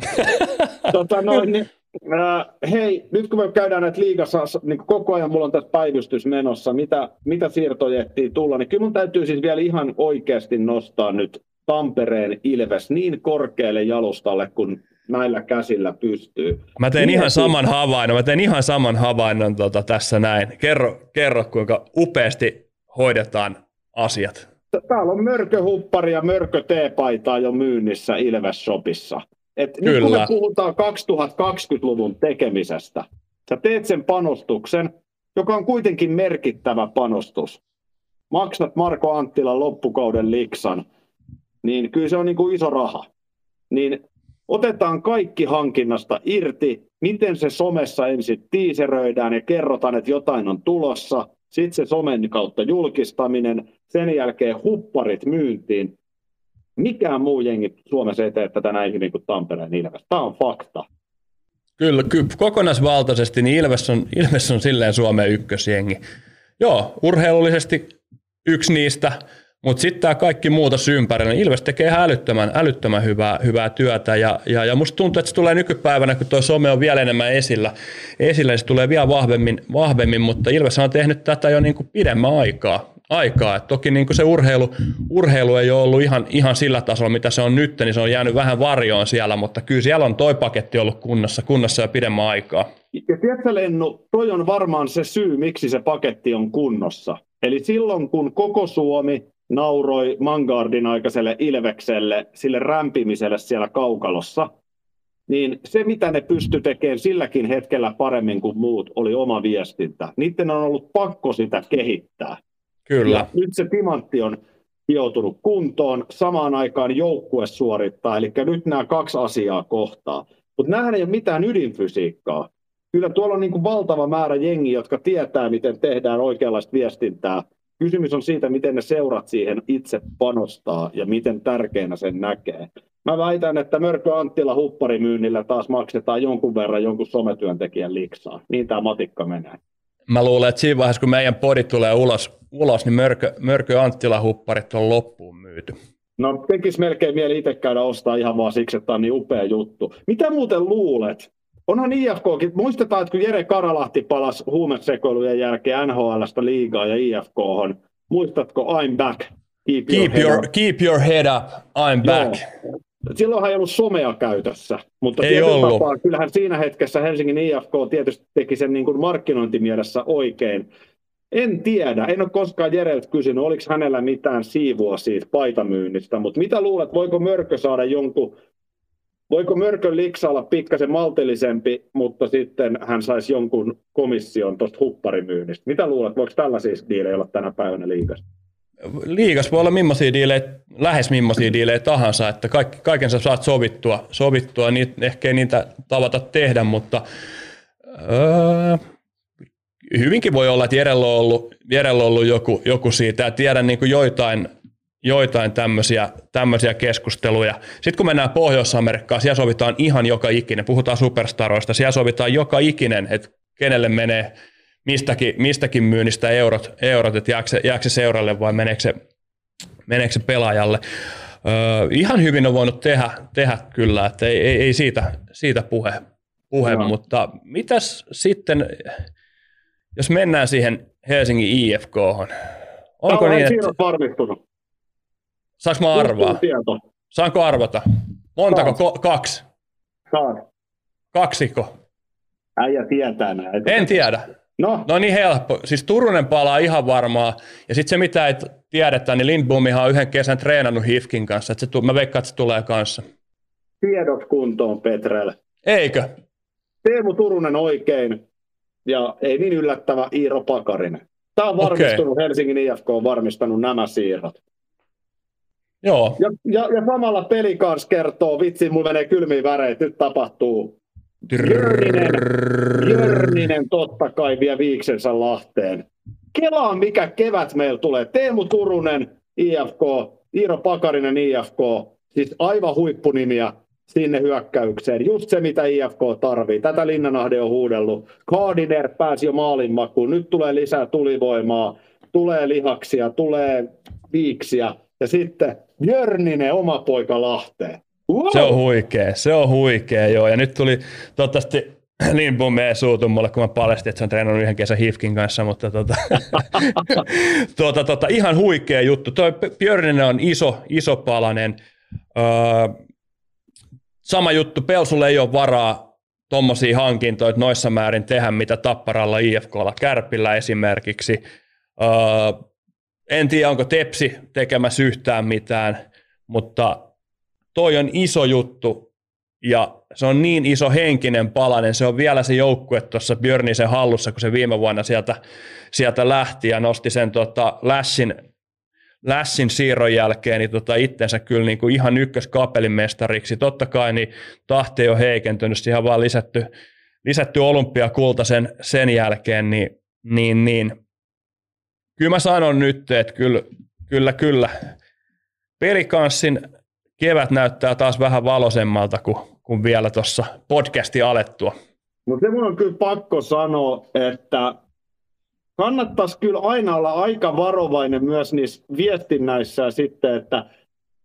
tota noin, niin, äh, hei, nyt kun me käydään näitä liigassa, niin koko ajan mulla on tässä päivystys menossa, mitä, mitä siirtoja ehtii tulla, niin kyllä mun täytyy siis vielä ihan oikeasti nostaa nyt Tampereen Ilves niin korkealle jalustalle, kun näillä käsillä pystyy. Mä tein ihan saman havainnon, mä tein ihan saman havainnon tota, tässä näin. Kerro, kerro, kuinka upeasti hoidetaan asiat. Täällä on Mörkö-huppari ja Mörkö-teepaitaa jo myynnissä Ilves-shopissa. Et nyt kun me puhutaan kaksituhattakaksikymmentäluvun tekemisestä, sä teet sen panostuksen, joka on kuitenkin merkittävä panostus. Maksat Marko Anttilan loppukauden liksan, niin kyllä se on niin kuin iso raha. Niin otetaan kaikki hankinnasta irti, miten se somessa ensin tiiseröidään ja kerrotaan, että jotain on tulossa, sitten se somen kautta julkistaminen, sen jälkeen hupparit myyntiin. Mikään muu jengi Suomessa ei tee tätä näin hyvin kuin Tampereen Ilves. Tämä on fakta. Kyllä, kyllä. Kokonaisvaltaisesti niin Ilves on, Ilves on silleen Suomen ykkösjengi. Joo, urheilullisesti yksi niistä, mutta sitten tämä kaikki muutos ympärillä. Ilves tekee ihan älyttömän, älyttömän hyvää, hyvää työtä ja, ja, ja musta tuntuu, että se tulee nykypäivänä, kun tuo some on vielä enemmän esillä, esillä niin se tulee vielä vahvemmin, vahvemmin mutta Ilves on tehnyt tätä jo niin kuin pidemmän aikaa. Aikaa. Et toki niin kuin se urheilu, urheilu ei ole ollut ihan, ihan sillä tasolla, mitä se on nyt, niin se on jäänyt vähän varjoon siellä, mutta kyllä siellä on toi paketti ollut kunnossa, kunnossa jo pidemmän aikaa. Ja tiedätkö Lennu, toi on varmaan se syy, miksi se paketti on kunnossa. Eli silloin, kun koko Suomi nauroi Mangardin aikaiselle Ilvekselle, sille rämpimiselle siellä kaukalossa, niin se, mitä ne pysty tekemään silläkin hetkellä paremmin kuin muut, oli oma viestintä. Niiden on ollut pakko sitä kehittää. Kyllä. Ja nyt se timantti on hioutunut kuntoon, samaan aikaan joukkue suorittaa, eli nyt nämä kaksi asiaa kohtaa. Mutta näähän ei ole mitään ydinfysiikkaa. Kyllä tuolla on niin kuin valtava määrä jengiä, jotka tietää, miten tehdään oikeanlaista viestintää. Kysymys on siitä, miten ne seurat siihen itse panostaa ja miten tärkeänä sen näkee. Mä väitän, että Mörkö Anttila hupparimyynnillä taas maksetaan jonkun verran jonkun sometyöntekijän liksaa. Niin tämä matikka menee. Mä luulen, että siinä vaiheessa, kun meidän podi tulee ulos ulos, niin Mörkö, Mörkö Anttila hupparit on loppuun myyty. No tekisi melkein mieli itse käydä ostaa ihan vaan siksi, että tämä on niin upea juttu. Mitä muuten luulet? Onhan I F K:kin, muistetaan, että kun Jere Karalahti palasi huumesekoilujen jälkeen N H L:stä liigaa ja I F K:hon, muistatko I'm back? Keep, keep, your, your, keep your head up, I'm back. Joo. Silloinhan ei ollut somea käytössä, mutta tietyllä tapaa kyllähän siinä hetkessä Helsingin I F K tietysti teki sen niin kuin markkinointimielessä oikein. En tiedä, en ole koskaan Jereltä kysynyt, oliko hänellä mitään siivua siitä paitamyynnistä, mutta mitä luulet, voiko Mörkö saada jonkun, voiko Mörkön liksa olla pikkasen maltillisempi, mutta sitten hän saisi jonkun komission tuosta hupparimyynnistä. Mitä luulet, voiko tällaisia diilejä olla tänä päivänä liigassa? Liigassa voi olla millaisia diilejä, lähes millaisia diilejä tahansa, että kaiken sä saat sovittua, sovittua niitä, ehkä ei niitä tavata tehdä, mutta öö, hyvinkin voi olla, että Jerellä on ollut, Jerellä on ollut joku, joku siitä, ja tiedän niin kuin joitain, joitain tämmöisiä, tämmöisiä keskusteluja. Sitten kun mennään Pohjois-Amerikkaan, siellä sovitaan ihan joka ikinen, puhutaan superstaroista, siellä sovitaan joka ikinen, että kenelle menee Mistäkin, mistäkin myynnistä eurot, eurot että jääkö se, jääkö se seuralle vai meneekö se, meneekö se pelaajalle. Öö, ihan hyvin on voinut tehdä, tehdä kyllä, että ei, ei, ei siitä, siitä puhe, puhe no. Mutta mitäs sitten, jos mennään siihen Helsingin I F K:hon? Onko niin, että... varmistunut. Saanko mä arvaa? Saanko arvata? Montako? Ko- kaksi? Saan. Kaksiko? Äijä tietää näin. En tiedä. No. no niin helppo. Siis Turunen palaa ihan varmaan. Ja sitten se, mitä ei tiedetä, niin Lindboomihan on yhden kesän treenannut H I F K:n kanssa. Et se tu- mä veikkaan, että se tulee kanssa. Tiedot kuntoon, Petrel. Eikö? Teemu Turunen oikein. Ja ei niin yllättävä Iiro Pakarinen. Tämä on varmistunut, okay. Helsingin I F K on varmistanut nämä siirrot. Joo. Ja, ja, ja samalla peli kanssa kertoo, vitsi, mulla menee kylmiin väreitä, nyt tapahtuu. Jörninen, Jörninen totta kai vie viiksensä Lahteen. Kelaa mikä kevät meillä tulee. Teemu Turunen, I F K, Iiro Pakarinen, I F K. Siis aivan huippunimiä sinne hyökkäykseen. Just se, mitä I F K tarvii. Tätä Linnanahde on huudellut. Gardiner pääsi jo maalinmakuun. Nyt tulee lisää tulivoimaa. Tulee lihaksia, tulee viiksiä. Ja sitten Jörninen, oma poika Lahteen. Wow. Se on huikea, se on huikea, joo. Ja nyt tuli toivottavasti Lindbom ei suutu mulle, kun mä paljastin, että se on treenannut yhden kesän H I F K:n kanssa, mutta tota, tota, tota, ihan huikea juttu. Toi Björninen on iso, iso palanen. Öö, sama juttu, Pelsulle ei ole varaa tommosia hankintoja, että noissa määrin tehdä, mitä Tapparalla, I F K:lla, Kärpillä esimerkiksi. Öö, en tiedä, onko Tepsi tekemässä yhtään mitään, mutta... Toi on iso juttu ja se on niin iso henkinen palanen. Se on vielä se joukkue tuossa Björnisen hallussa, kun se viime vuonna sieltä, sieltä lähti ja nosti sen tota, lässin, lässin siirron jälkeen niin tota, itsensä kyllä niin kuin ihan ykköskapelimestariksi. Totta kai niin tahti ei ole heikentynyt, siihen vaan lisätty, lisätty olympiakulta sen, sen jälkeen. Niin, niin, niin. Kyllä mä sanon nyt, että kyllä, kyllä, kyllä. Pelikanssin kevät näyttää taas vähän valoisemmalta kuin, kuin vielä tuossa podcastin alettua. Mutta se mun on kyllä pakko sanoa, että kannattaisi kyllä aina olla aika varovainen myös niissä viestinnäissä sitten, että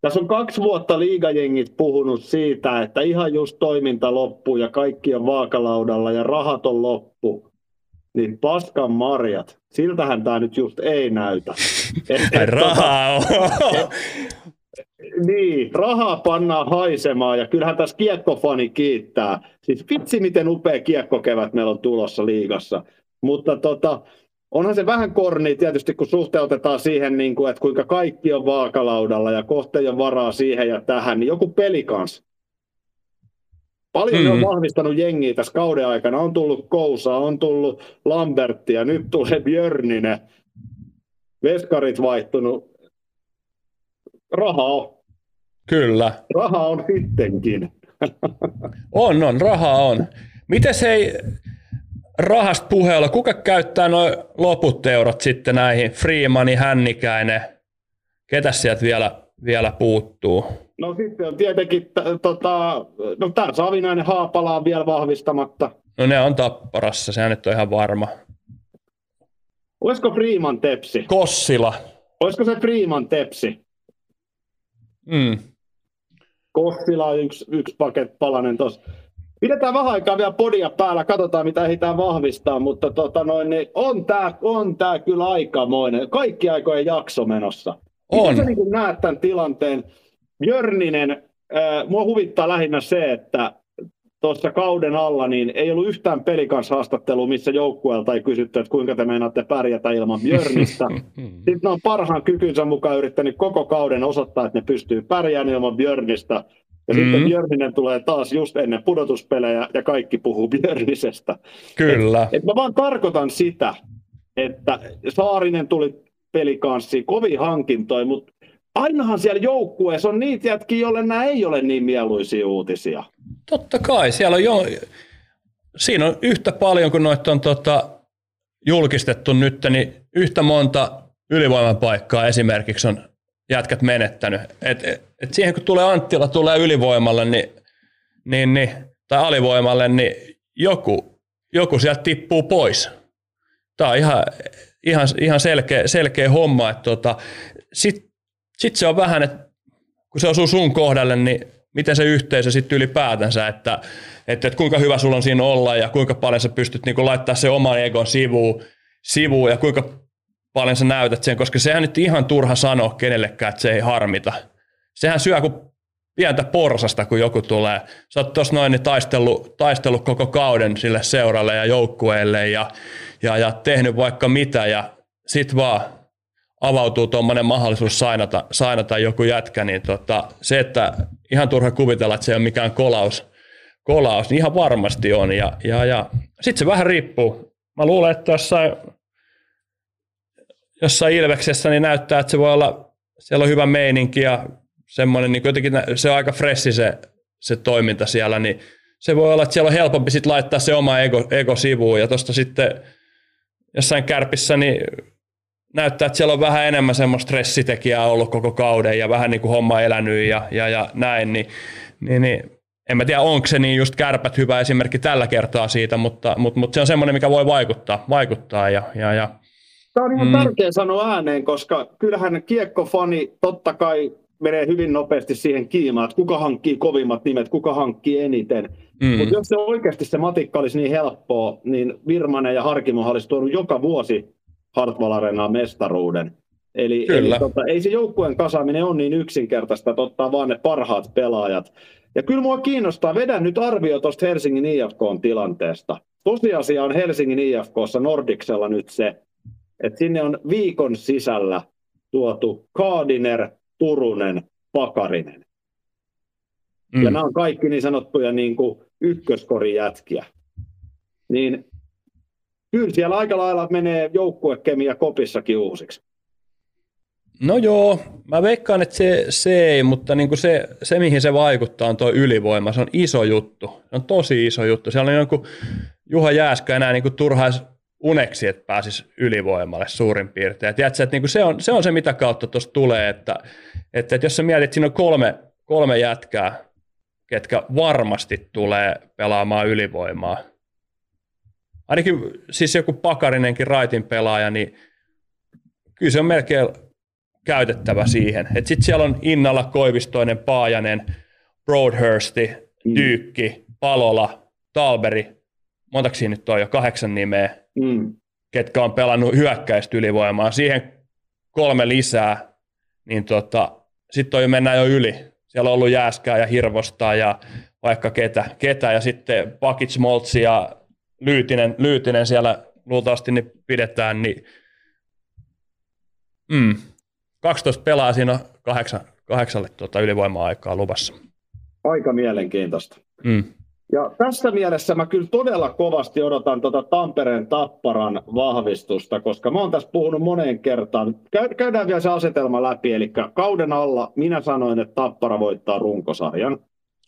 tässä on kaksi vuotta liigajengit puhunut siitä, että ihan just toiminta loppuu ja kaikki on vaakalaudalla ja rahat on loppu. Niin paskan marjat, siltähän tämä nyt just ei näytä. Et, rahaa on. Niin, rahaa pannaan haisemaan ja kyllähän tässä kiekkofani kiittää. Siis vitsi miten upea kiekkokevät meillä on tulossa liigassa. Mutta tota, onhan se vähän korni tietysti kun suhteutetaan siihen, niin kuin, että kuinka kaikki on vaakalaudalla ja kohteen on varaa siihen ja tähän. Niin joku peli kanssa. Paljon mm-hmm. on vahvistanut jengiä tässä kauden aikana. On tullut Kousa, on tullut Lambertia, nyt tulee Björninen. Veskarit vaihtunut. Raha on. Kyllä. Raha on sittenkin. On, on, raha on. Mites ei rahasta puheella, kuka käyttää nuo loput eurot sitten näihin? Freemani, Hännikäinen, ketä sieltä vielä, vielä puuttuu? No sitten on tietenkin, t- tota, no tää Savinainen Haapala on vielä vahvistamatta. No ne on Tapparassa, sehän nyt on ihan varma. Olisiko Freeman tepsi? Kossila. Olisiko se Freeman tepsi? Mm. Kossila on yksi, yksi paket palanen tuossa. Pidetään vähän aikaa vielä podia päällä, katsotaan mitä ehditään vahvistaa, mutta tota noin, niin on tämä on tää kyllä aikamoinen. Kaikki aikojen jakso menossa. On. Miten sä niin näet tämän tilanteen? Björninen, äh, mua huvittaa lähinnä se, että tuossa kauden alla niin ei ollut yhtään pelikanshaastattelua, missä joukkueelta ei kysytty, että kuinka te meinaatte pärjätä ilman Björnistä. Sitten ne on parhaan kykynsä mukaan yrittänyt koko kauden osoittaa, että ne pystyy pärjäämään ilman Björnistä. Ja mm-hmm. sitten Björninen tulee taas just ennen pudotuspelejä ja kaikki puhuu Björnisestä. Kyllä. Et, et mä vaan tarkoitan sitä, että Saarinen tuli pelikanssiin, kovin hankintoja, mutta ainahan siellä joukkueessa on niitä jätkiä, joille nämä ei ole niin mieluisia uutisia. Totta kai. Siellä on jo... Siinä on yhtä paljon, kun noita on tota julkistettu nyt, niin yhtä monta ylivoimapaikkaa esimerkiksi on jätkät menettänyt. Et, et, et siihen kun tulee Anttila, tulee ylivoimalle niin, niin, niin, tai alivoimalle, niin joku, joku sieltä tippuu pois. Tämä on ihan, ihan, ihan selkeä, selkeä homma. Että tota, sitten Sitten se on vähän, että kun se osuu sun kohdalle, niin miten se yhteisö sitten ylipäätänsä, että, että, että kuinka hyvä sulla on siinä olla ja kuinka paljon sä pystyt niin kuin laittaa sen oman egon sivuun, sivuun ja kuinka paljon sä näytät sen, koska sehän nyt ihan turha sanoa kenellekään, että se ei harmita. Sehän syö kuin pientä porsasta, kun joku tulee. Sä oot tuossa noin niin taistellut, taistellut koko kauden sille seuralle ja joukkueelle ja, ja, ja tehnyt vaikka mitä ja sit vaan avautuu tuommoinen mahdollisuus sainata, sainata joku jätkä, niin tota, se, että ihan turha kuvitella, että se ei ole mikään kolaus, kolaus niin ihan varmasti on. Ja, ja, ja. Sitten se vähän riippuu. Mä luulen, että jossain, jossain Ilveksessä niin näyttää, että se voi olla, siellä on hyvä meininki ja semmoinen, niin jotenkin se on aika freshi se, se toiminta siellä, niin se voi olla, että siellä on helpompi sit laittaa se oma ego, ego sivuun ja tuosta sitten jossain Kärpissä, niin näyttää, että siellä on vähän enemmän semmoista stressitekijää ollut koko kauden ja vähän niin kuin homma elänyt ja, ja, ja näin. Niin, niin, niin. En mä tiedä, onko se niin just Kärpät hyvä esimerkki tällä kertaa siitä, mutta, mutta, mutta se on semmoinen, mikä voi vaikuttaa. vaikuttaa ja, ja, ja. Tämä on ihan mm. tärkeä sanoa ääneen, koska kyllähän kiekkofani totta kai menee hyvin nopeasti siihen kiimaan, että kuka hankkii kovimmat nimet, kuka hankkii eniten. Mm. Mutta jos se oikeasti se matikka olisi niin helppoa, niin Virmanen ja Harkimohan olisi tuonut joka vuosi Hartwall Areenaan mestaruuden. Eli, eli tota, ei se joukkueen kasaaminen ole niin yksinkertaista, että ottaa vaan ne parhaat pelaajat. Ja kyllä mua kiinnostaa, vedän nyt arvio tuosta Helsingin I F K:n tilanteesta. Tosiasia on Helsingin I F K:ssa Nordiksella nyt se, että sinne on viikon sisällä tuotu Gardiner, Turunen, Pakarinen. Mm. Ja nämä on kaikki niin sanottuja niin kuin ykköskorijätkiä. Niin kyllä siellä aika lailla menee joukkuekemia kopissakin uusiksi. No joo, mä veikkaan, että se, se ei, mutta niin kuin se, se mihin se vaikuttaa on tuo ylivoima. Se on iso juttu, se on tosi iso juttu. Siellä on joku Juha Jääskä enää niin turhais uneksi, että pääsisi ylivoimalle suurin piirtein. Tiedätkö, että niin kuin se, on, se on se, mitä kautta tuossa tulee, että, että, että jos sä mietit, että siinä on kolme, kolme jätkää, ketkä varmasti tulee pelaamaan ylivoimaa. Ainakin siis joku Pakarinenkin raitin pelaaja, niin kyllä se on melkein käytettävä siihen. Sitten siellä on Innala, Koivistoinen, Paajanen, Broadhursti, mm. Dyykki, Palola, Talberi. Montako siinä nyt on jo? Kahdeksan nimeä, mm. ketkä on pelannut hyökkäistä ylivoimaa. Siihen kolme lisää, niin tota, sitten jo mennään jo yli. Siellä on ollut Jääskää ja Hirvostaa ja vaikka ketä. ketä. Ja sitten Pakic, Moltsi ja Lyytinen, Lyytinen siellä luultavasti ne pidetään, niin mm. kaksitoista pelaa siinä on kahdeksan, kahdeksalle tuota ylivoima-aikaa luvassa. Aika mielenkiintoista. Mm. Ja tässä mielessä mä kyllä todella kovasti odotan tuota Tampereen Tapparan vahvistusta, koska mä oon tässä puhunut moneen kertaan. Käydään vielä se asetelma läpi, eli kauden alla minä sanoin, että Tappara voittaa runkosarjan.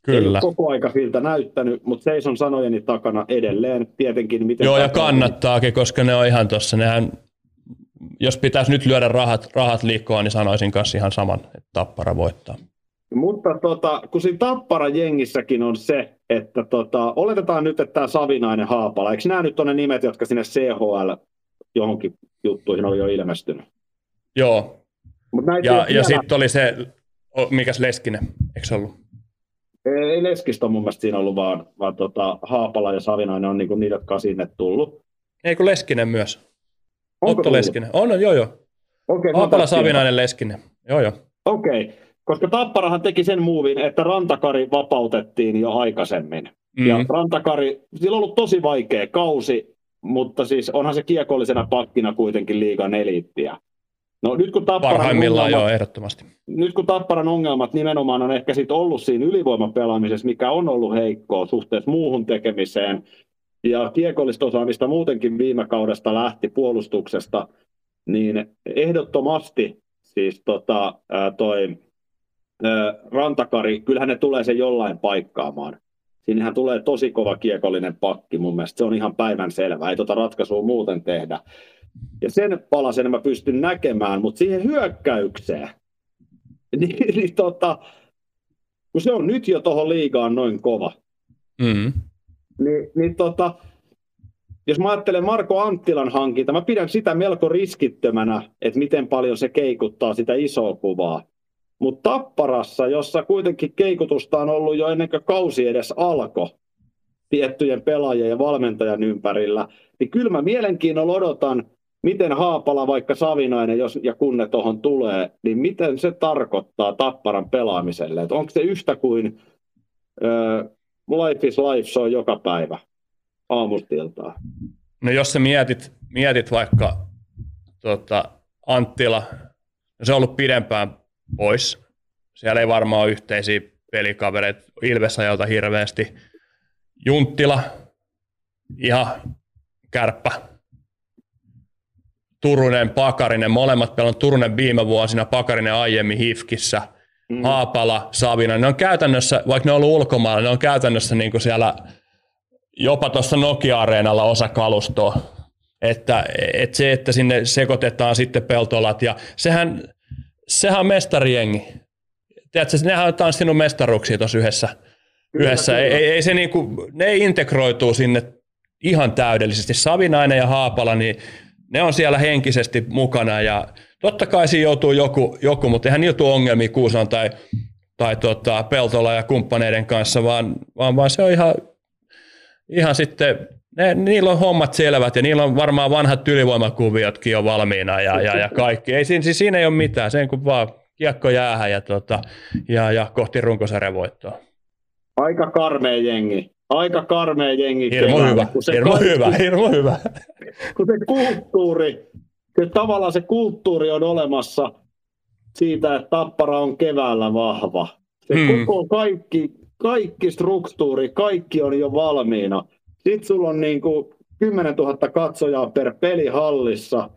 Kyllä. Ei koko aika siltä näyttänyt, mutta seison sanojeni takana edelleen tietenkin. Miten Joo, ja kannattaakin, koska ne on ihan tuossa. Nehän, jos pitäisi nyt lyödä rahat, rahat liikkoon, niin sanoisin kanssa ihan saman, että Tappara voittaa. Mutta tota, kun siinä Tappara-jengissäkin on se, että tota, oletetaan nyt, että tämä Savinainen Haapala, eikö nämä nyt ole ne nimet, jotka sinne C H L johonkin juttuihin oli jo ilmestynyt. Joo. Ja, ja sitten oli se, mikäs Leskinen, eikö ollut? Ei Leskistä mun mielestä siinä ollut, vaan, vaan tota, Haapala ja Savinainen on niinku niitä, jotka on sinne tullut. Ei kun Leskinen myös. Onko Otto Leskinen. On, on, joo joo. Okay, Haapala, no, Savinainen, Leskinen. Joo joo. Okei, okay. Koska Tapparahan teki sen muuvin, että Rantakari vapautettiin jo aikaisemmin. Mm. Ja Rantakari, sillä on ollut tosi vaikea kausi, mutta siis onhan se kiekollisena pakkina kuitenkin liigan eliittiä. No, nyt kun parhaimmillaan ongelmat, joo, ehdottomasti. Nyt kun Tapparan ongelmat nimenomaan on ehkä sit ollut siinä ylivoimapelaamisessa, mikä on ollut heikkoa suhteessa muuhun tekemiseen, ja kiekollista osaamista muutenkin viime kaudesta lähti puolustuksesta, niin ehdottomasti siis tota, toi Rantakari, kyllähän ne tulee sen jollain paikkaamaan. Siinähän tulee tosi kova kiekollinen pakki mun mielestä, se on ihan päivänselvää, ei tota ratkaisua muuten tehdä. Ja sen palasen mä pystyn näkemään, mutta siihen hyökkäykseen, niin, niin tota, kun se on nyt jo tuohon liigaan noin kova, mm-hmm. niin, niin tota, jos mä ajattelen Marko Anttilan hankinta, mä pidän sitä melko riskittömänä, että miten paljon se keikuttaa sitä isoa kuvaa. Mutta Tapparassa, jossa kuitenkin keikutusta on ollut jo ennen kuin kausi edes alkoi, tiettyjen pelaajien ja valmentajan ympärillä, niin kyllä mä mielenkiinnolla odotan, miten Haapala, vaikka Savinainen, jos ja kun ne tuohon tulee, niin miten se tarkoittaa Tapparan pelaamiselle. Et onko se yhtä kuin äh, life is life, se on joka päivä aamustiltaan? No jos sä mietit, mietit vaikka tota, Anttila, no se on ollut pidempään pois. Siellä ei varmaan ole yhteisiä pelikavereita Ilves-ajalta hirveästi. Junttila, ihan kärppä. Turunen, Pakarinen, molemmat pelon Turunen viime vuosina, Pakarinen aiemmin H I F K:ssä, mm. Haapala, Savinainen. Ne on käytännössä, vaikka ne on ollut ulkomailla, ne on käytännössä niin kuin siellä jopa tuossa Nokia-areenalla osa kalustoa. Että, että se, että sinne sekoitetaan sitten peltolat. Ja sehän, sehän on mestarijengi. Tiedätkö, nehän on tanssinut mestaruksia tuossa yhdessä. Yhdessä. Ei, ei, ei se niinku, ne ei integroituu sinne ihan täydellisesti. Savinainen ja Haapala, niin ne on siellä henkisesti mukana. Ja totta kai siinä joutuu joku, joku mutta eihän niillä tule ongelmia Kuusan tai, tai tota Peltola ja kumppaneiden kanssa, vaan, vaan, vaan se on ihan, ihan sitten, ne, niillä on hommat selvät ja niillä on varmaan vanhat ylivoimakuviotkin jo valmiina ja, ja, ja kaikki. Ei, siinä, siinä ei ole mitään, sen kun vaan kiekko jäähän ja, tota, ja, ja kohti runkosarjan voittoa. Aika karmea jengi. Aika karmea jengi. Hirmo hyvä. Hirmo kaikki, hyvä. Hirmo hyvä. Kun se kulttuuri, kun tavallaan se kulttuuri on olemassa siitä, että Tappara on keväällä vahva. Se hmm. koko kaikki, kaikki struktuuri, kaikki on jo valmiina. Sitten sulla on niin kuin kymmenentuhatta katsojaa per peli hallissa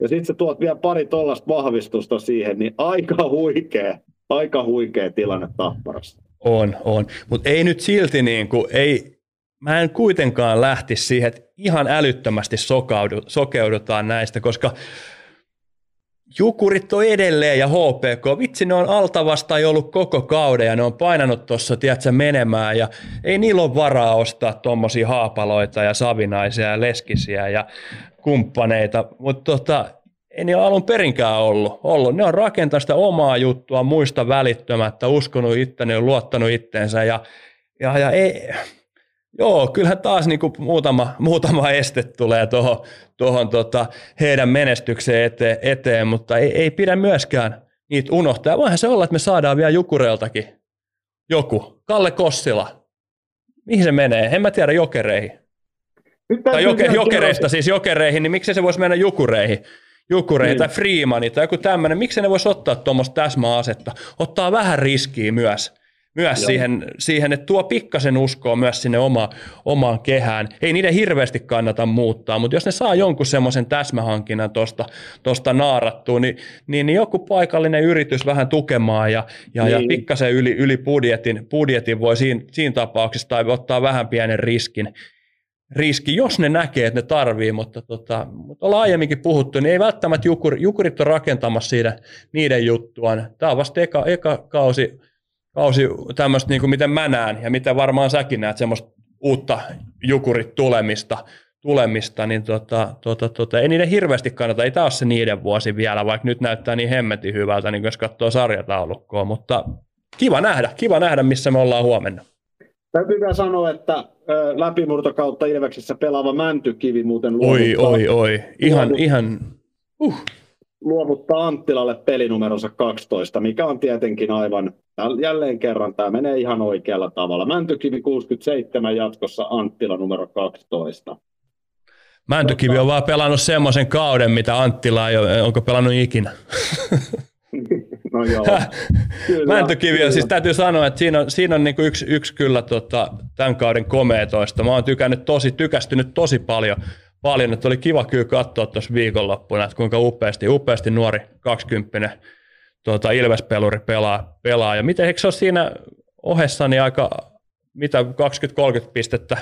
ja sitten sä tuot vielä pari tollaista vahvistusta siihen, niin aika huikea, aika huikea tilanne Tapparassa. On, on. Mutta ei nyt silti, niin kuin, ei, mä en kuitenkaan lähtisi siihen, että ihan älyttömästi sokaudu, sokeudutaan näistä, koska Jukurit on edelleen ja H P K, vitsi ne on altavastaan ollut koko kauden ja ne on painanut tuossa, tiedätkö, menemään ja ei niillä ole varaa ostaa tuommoisia Haapaloita ja Savinaisia ja Leskisiä ja kumppaneita, mutta tota, ei niillä alun perinkään ollut. ollut. Ne on rakentanut sitä omaa juttua muista välittömättä, uskonut itseään, ne on luottanut itteensä. Ja, ja, ja ei. Joo, kyllähän taas niin kuin muutama, muutama este tulee tuohon, tuohon tota, heidän menestykseen eteen, eteen mutta ei, ei pidä myöskään niitä unohtaa. Voihan se olla, että me saadaan vielä Jukureiltakin joku. Kalle Kossila. Mihin se menee? En mä tiedä, Jokereihin. Tai joke, jokereista siis Jokereihin, niin miksi se voisi mennä Jukureihin? Jukureita niin. Tai Freemani tai joku tämmöinen, miksei ne voisi ottaa tuommoista täsmäasetta, ottaa vähän riskiä myös, myös siihen, siihen, että tuo pikkasen uskoa myös sinne oma, omaan kehään. Ei niiden hirveästi kannata muuttaa, mutta jos ne saa jonkun semmoisen täsmähankinnan tuosta tosta naarattua, niin, niin, niin joku paikallinen yritys vähän tukemaan ja, ja, niin. ja pikkasen yli, yli budjetin, budjetin voi siinä, siinä tapauksessa tai ottaa vähän pienen riskin. Riski, jos ne näkee, että ne tarvii, mutta, tota, mutta ollaan aiemminkin puhuttu, niin ei välttämättä jukur, jukurit on rakentamassa siitä, niiden juttuaan. Tämä on vasta eka, eka kausi, kausi tämmöistä, niin kuin miten mä näen ja mitä varmaan säkin näet, semmoista uutta jukurit tulemista. tulemista, niin tota, tota, tota, ei niiden hirveästi kannata, ei taas se niiden vuosi vielä, vaikka nyt näyttää niin hemmetin hyvältä, niin jos katsoo sarjataulukkoa, mutta kiva nähdä, kiva nähdä, missä me ollaan huomenna. Täytyy vielä sanoa, että läpimurtokautta Ilveksessä pelaava Mäntykivi muuten luovuttaa, oi, oi, oi. Ihan, luovuttaa, ihan, uh. luovuttaa Anttilalle pelinumeronsa kaksitoista, mikä on tietenkin aivan, jälleen kerran tämä menee ihan oikealla tavalla. Mäntykivi kuusikymmentäseitsemän jatkossa, Anttila numero kaksitoista. Mäntykivi on vaan pelannut semmoisen kauden, mitä Anttila ei ole, onko pelannut ikinä? No joo. Kyllä, Mäntykivi on, kyllä. Siis täytyy sanoa, että siinä on, siinä on niin kuin yksi, yksi kyllä tota, tämän kauden komeetoista. Mä oon tykännyt tosi, tykästynyt tosi paljon, paljon että oli kiva kyllä katsoa tuossa viikonloppuna, että kuinka upeasti, upeasti nuori kaksikymppinen tota, Ilves-peluri pelaa, pelaa. Ja miten, eikö se ole siinä ohessa niin aika mitä kaksikymmentä kolmekymmentä pistettä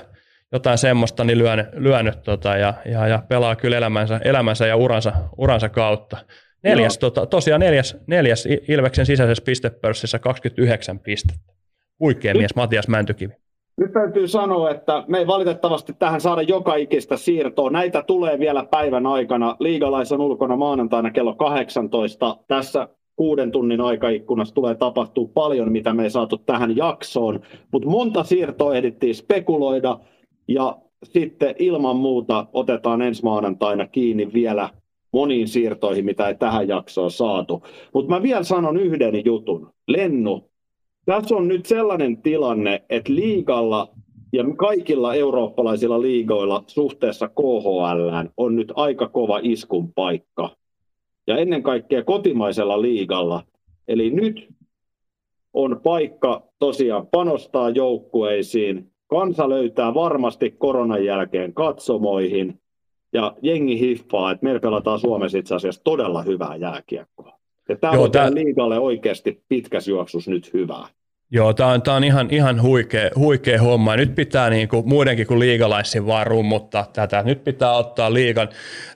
jotain semmoista niin lyönyt, lyönyt tota, ja, ja, ja pelaa kyllä elämänsä, elämänsä ja uransa, uransa kautta. Neljäs, tota, tosiaan neljäs, neljäs Ilveksen sisäisessä pistepörssissä kaksikymmentäyhdeksän pistettä. Huikea mies Matias Mäntykivi. Nyt täytyy sanoa, että me ei valitettavasti tähän saada joka ikistä siirtoa. Näitä tulee vielä päivän aikana. Liigalais on ulkona maanantaina kello kahdeksantoista. Tässä kuuden tunnin aikaikkunassa tulee tapahtua paljon, mitä me ei saatu tähän jaksoon. Mutta monta siirtoa ehdittiin spekuloida. Ja sitten ilman muuta otetaan ensi maanantaina kiinni vielä moniin siirtoihin, mitä ei tähän jaksoon saatu. Mutta mä vielä sanon yhden jutun. Lennu, tässä on nyt sellainen tilanne, että liigalla ja kaikilla eurooppalaisilla liigoilla suhteessa K H L on nyt aika kova iskun paikka. Ja ennen kaikkea kotimaisella liigalla. Eli nyt on paikka tosiaan panostaa joukkueisiin. Kansa löytää varmasti koronan jälkeen katsomoihin. Ja jengi hiffaa, että meillä pelataan Suomessa itse asiassa todella hyvää jääkiekkoa. Ja tämä joo, on tämän liigalle oikeasti pitkäs juoksus nyt hyvää. Joo, tämä on, on ihan, ihan huikea, huikea homma. Nyt pitää niin kuin, muidenkin kuin liigalaissin vaan rummuttaa tätä. Nyt pitää ottaa liigan,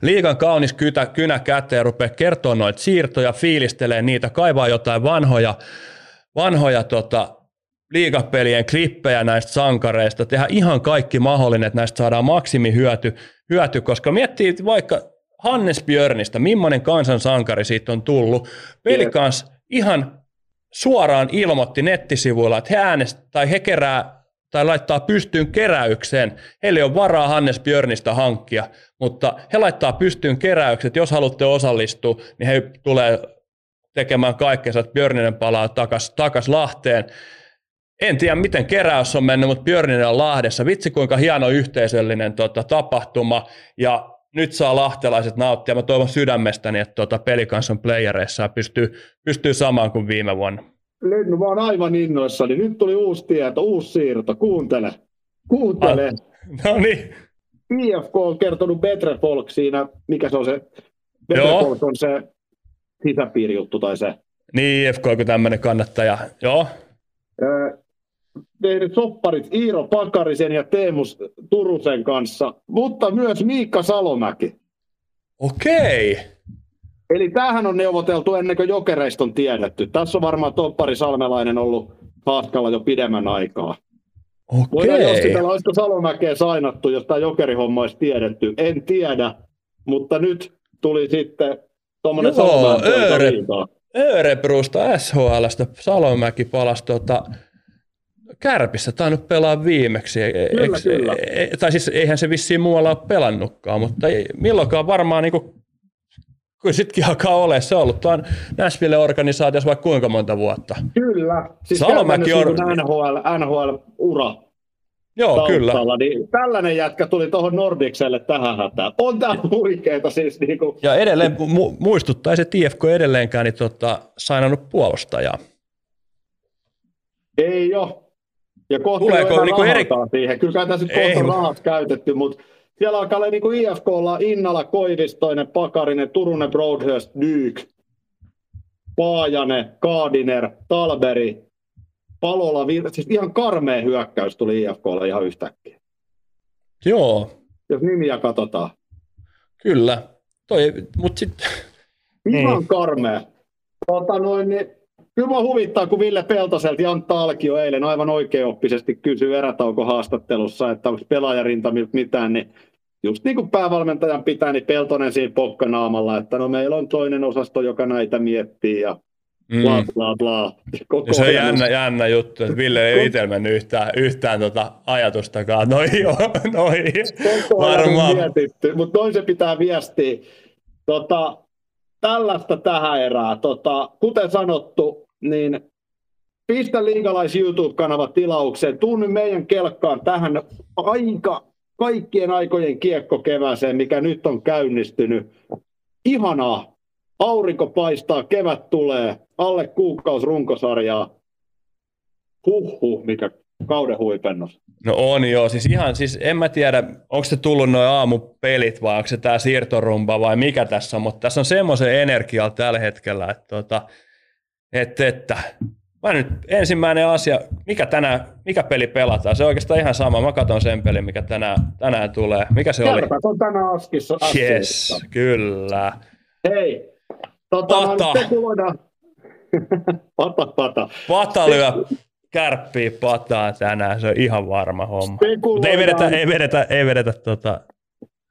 liigan kaunis kytä, kynä käteen ja rupeaa kertoa noita siirtoja, fiilistelee niitä, kaivaa jotain vanhoja, vanhoja tota, liigapelien klippejä näistä sankareista, tehdä ihan kaikki mahdollinen, että näistä saadaan maksimihyöty, hyöty, koska miettii vaikka Hannes Björnistä, millainen kansan sankari siitä on tullut. Pelikans ihan suoraan ilmoitti nettisivuilla, että he äänestää tai he kerää tai laittaa pystyyn keräykseen. Heillä on varaa Hannes Björnistä hankkia, mutta he laittaa pystyyn keräykset, jos haluatte osallistua, niin he tulee tekemään kaikkensa, että Björninen palaa takaisin takas Lahteen. En tiedä, miten keräys on mennyt, mutta Björninen on Lahdessa. Vitsi, kuinka hieno yhteisöllinen tota, tapahtuma. Ja nyt saa lahtelaiset nauttia. Mä toivon sydämestäni, että tota, Pelikansan playereissa pystyy, pystyy samaan kuin viime vuonna. Lennu, mä oon aivan innoissani. Nyt tuli uusi tieto, uusi siirto. Kuuntele. Kuuntele. Al- no niin. I F K on kertonut Betrefolk siinä. Mikä se on se? Betrefolk on se sisäpiirijuttu tai se. Niin, I F K on tämmöinen kannattaja. Joo. Ö- tehnyt sopparit Iiro Pakarisen ja Teemu Turusen kanssa, mutta myös Miikka Salomäki. Okei. Eli tämähän on neuvoteltu ennen kuin Jokereista on tiedetty. Tässä on varmaan toppari Salmelainen ollut haaskalla jo pidemmän aikaa. Okei. Voidaan joskin tällä olisiko Salomäkeä sainattu, jos tämä Jokerihomma olisi tiedetty. En tiedä, mutta nyt tuli sitten tuommoinen Salomäen Örebrusta S H L:stä Salomäki palasi tuota Kärpissä tainnut pelaa viimeksi, kyllä, Eks, kyllä. E, tai siis eihän se vissiin muualla ole pelannutkaan, mutta ei, milloinkaan varmaan, niin kuin, kun sitkin alkaa olemaan, se on ollut tuon Nashville-organisaatiossa vaikka kuinka monta vuotta. Kyllä, siis Salomäki on N H L-ura Joo, taustalla, kyllä. Niin tällainen jätkä tuli tuohon Nordikselle tähän hätään. On tämä huikeeta siis. Niin kuin. Ja edelleen mu- muistuttaisi, että I F K edelleenkään niin tota, sainannut puolustajaa. Ei ole. Ja kohta tuleeko niinku eri siihen. Kyllä tässä nyt kohta rahat käytetty, mutta siellä alkaa olla niinku I F K:lla Innala, Koivistoinen, Pakarinen, Turunen, Broadhurst, Dyk, Paajanen, Gardiner, Talberi, Palola, siis ihan karmea hyökkäys tuli I F K:lla ihan yhtäkkiä. Joo. Jos nimiä katsotaan. Kyllä. Toi, mut sitten ihan karmea. Tota noin niin. Kyllä minua huvittaa, kun Ville Peltoselta ja Antti Alkio eilen aivan oikeoppisesti kysyi erätaukohaastattelussa, että onko pelaajarintamilta mitään, niin just niin kuin päävalmentajan pitää, niin Peltonen siinä pokkanaamalla, että no meillä on toinen osasto, joka näitä miettii ja bla bla bla. Koko se on jännä, jännä juttu, että Ville ei itse mennyt yhtään, yhtään tota ajatustakaan. Noi joo, noi varmaan. Mutta noin se pitää viestiä. Tota, tällaista tähän erää. Tota, kuten sanottu, niin pistä Liigalais YouTube-kanava tilaukseen. Tuu nyt meidän kelkkaan tähän aika kaikkien aikojen kiekkokevääseen, mikä nyt on käynnistynyt. Ihanaa. Aurinko paistaa, kevät tulee, alle kuukausi runkosarjaa. Huhhuh, mikä kauden huipennus. No on joo, siis ihan, siis en mä tiedä, onko se tullut nuo aamupelit vai onko se tää siirtorumba vai mikä tässä on, mutta tässä on semmoisen energiaa tällä hetkellä, että, tota, että, että mä nyt ensimmäinen asia, mikä, tänään, mikä peli pelataan, se on oikeastaan ihan sama, mä katson sen pelin, mikä tänään, tänään tulee, mikä se Järpät oli? On tänään Askissa. Yes, kyllä. Hei. Tota, pata. pata, pata. Pata lyö kärppiä pataa tänään, se on ihan varma homma. Mutta ei vedetä, ei vedetä, ei vedetä tota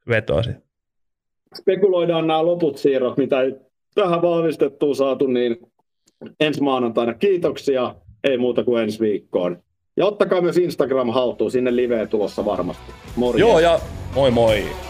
vetosi. Spekuloidaan nämä loput siirrot, mitä tähän valmistettuun saatu, niin ensi maanantaina. Kiitoksia, ei muuta kuin ensi viikkoon. Ja ottakaa myös Instagram haltuun, sinne liveä tulossa varmasti. Morjens. Joo ja moi moi.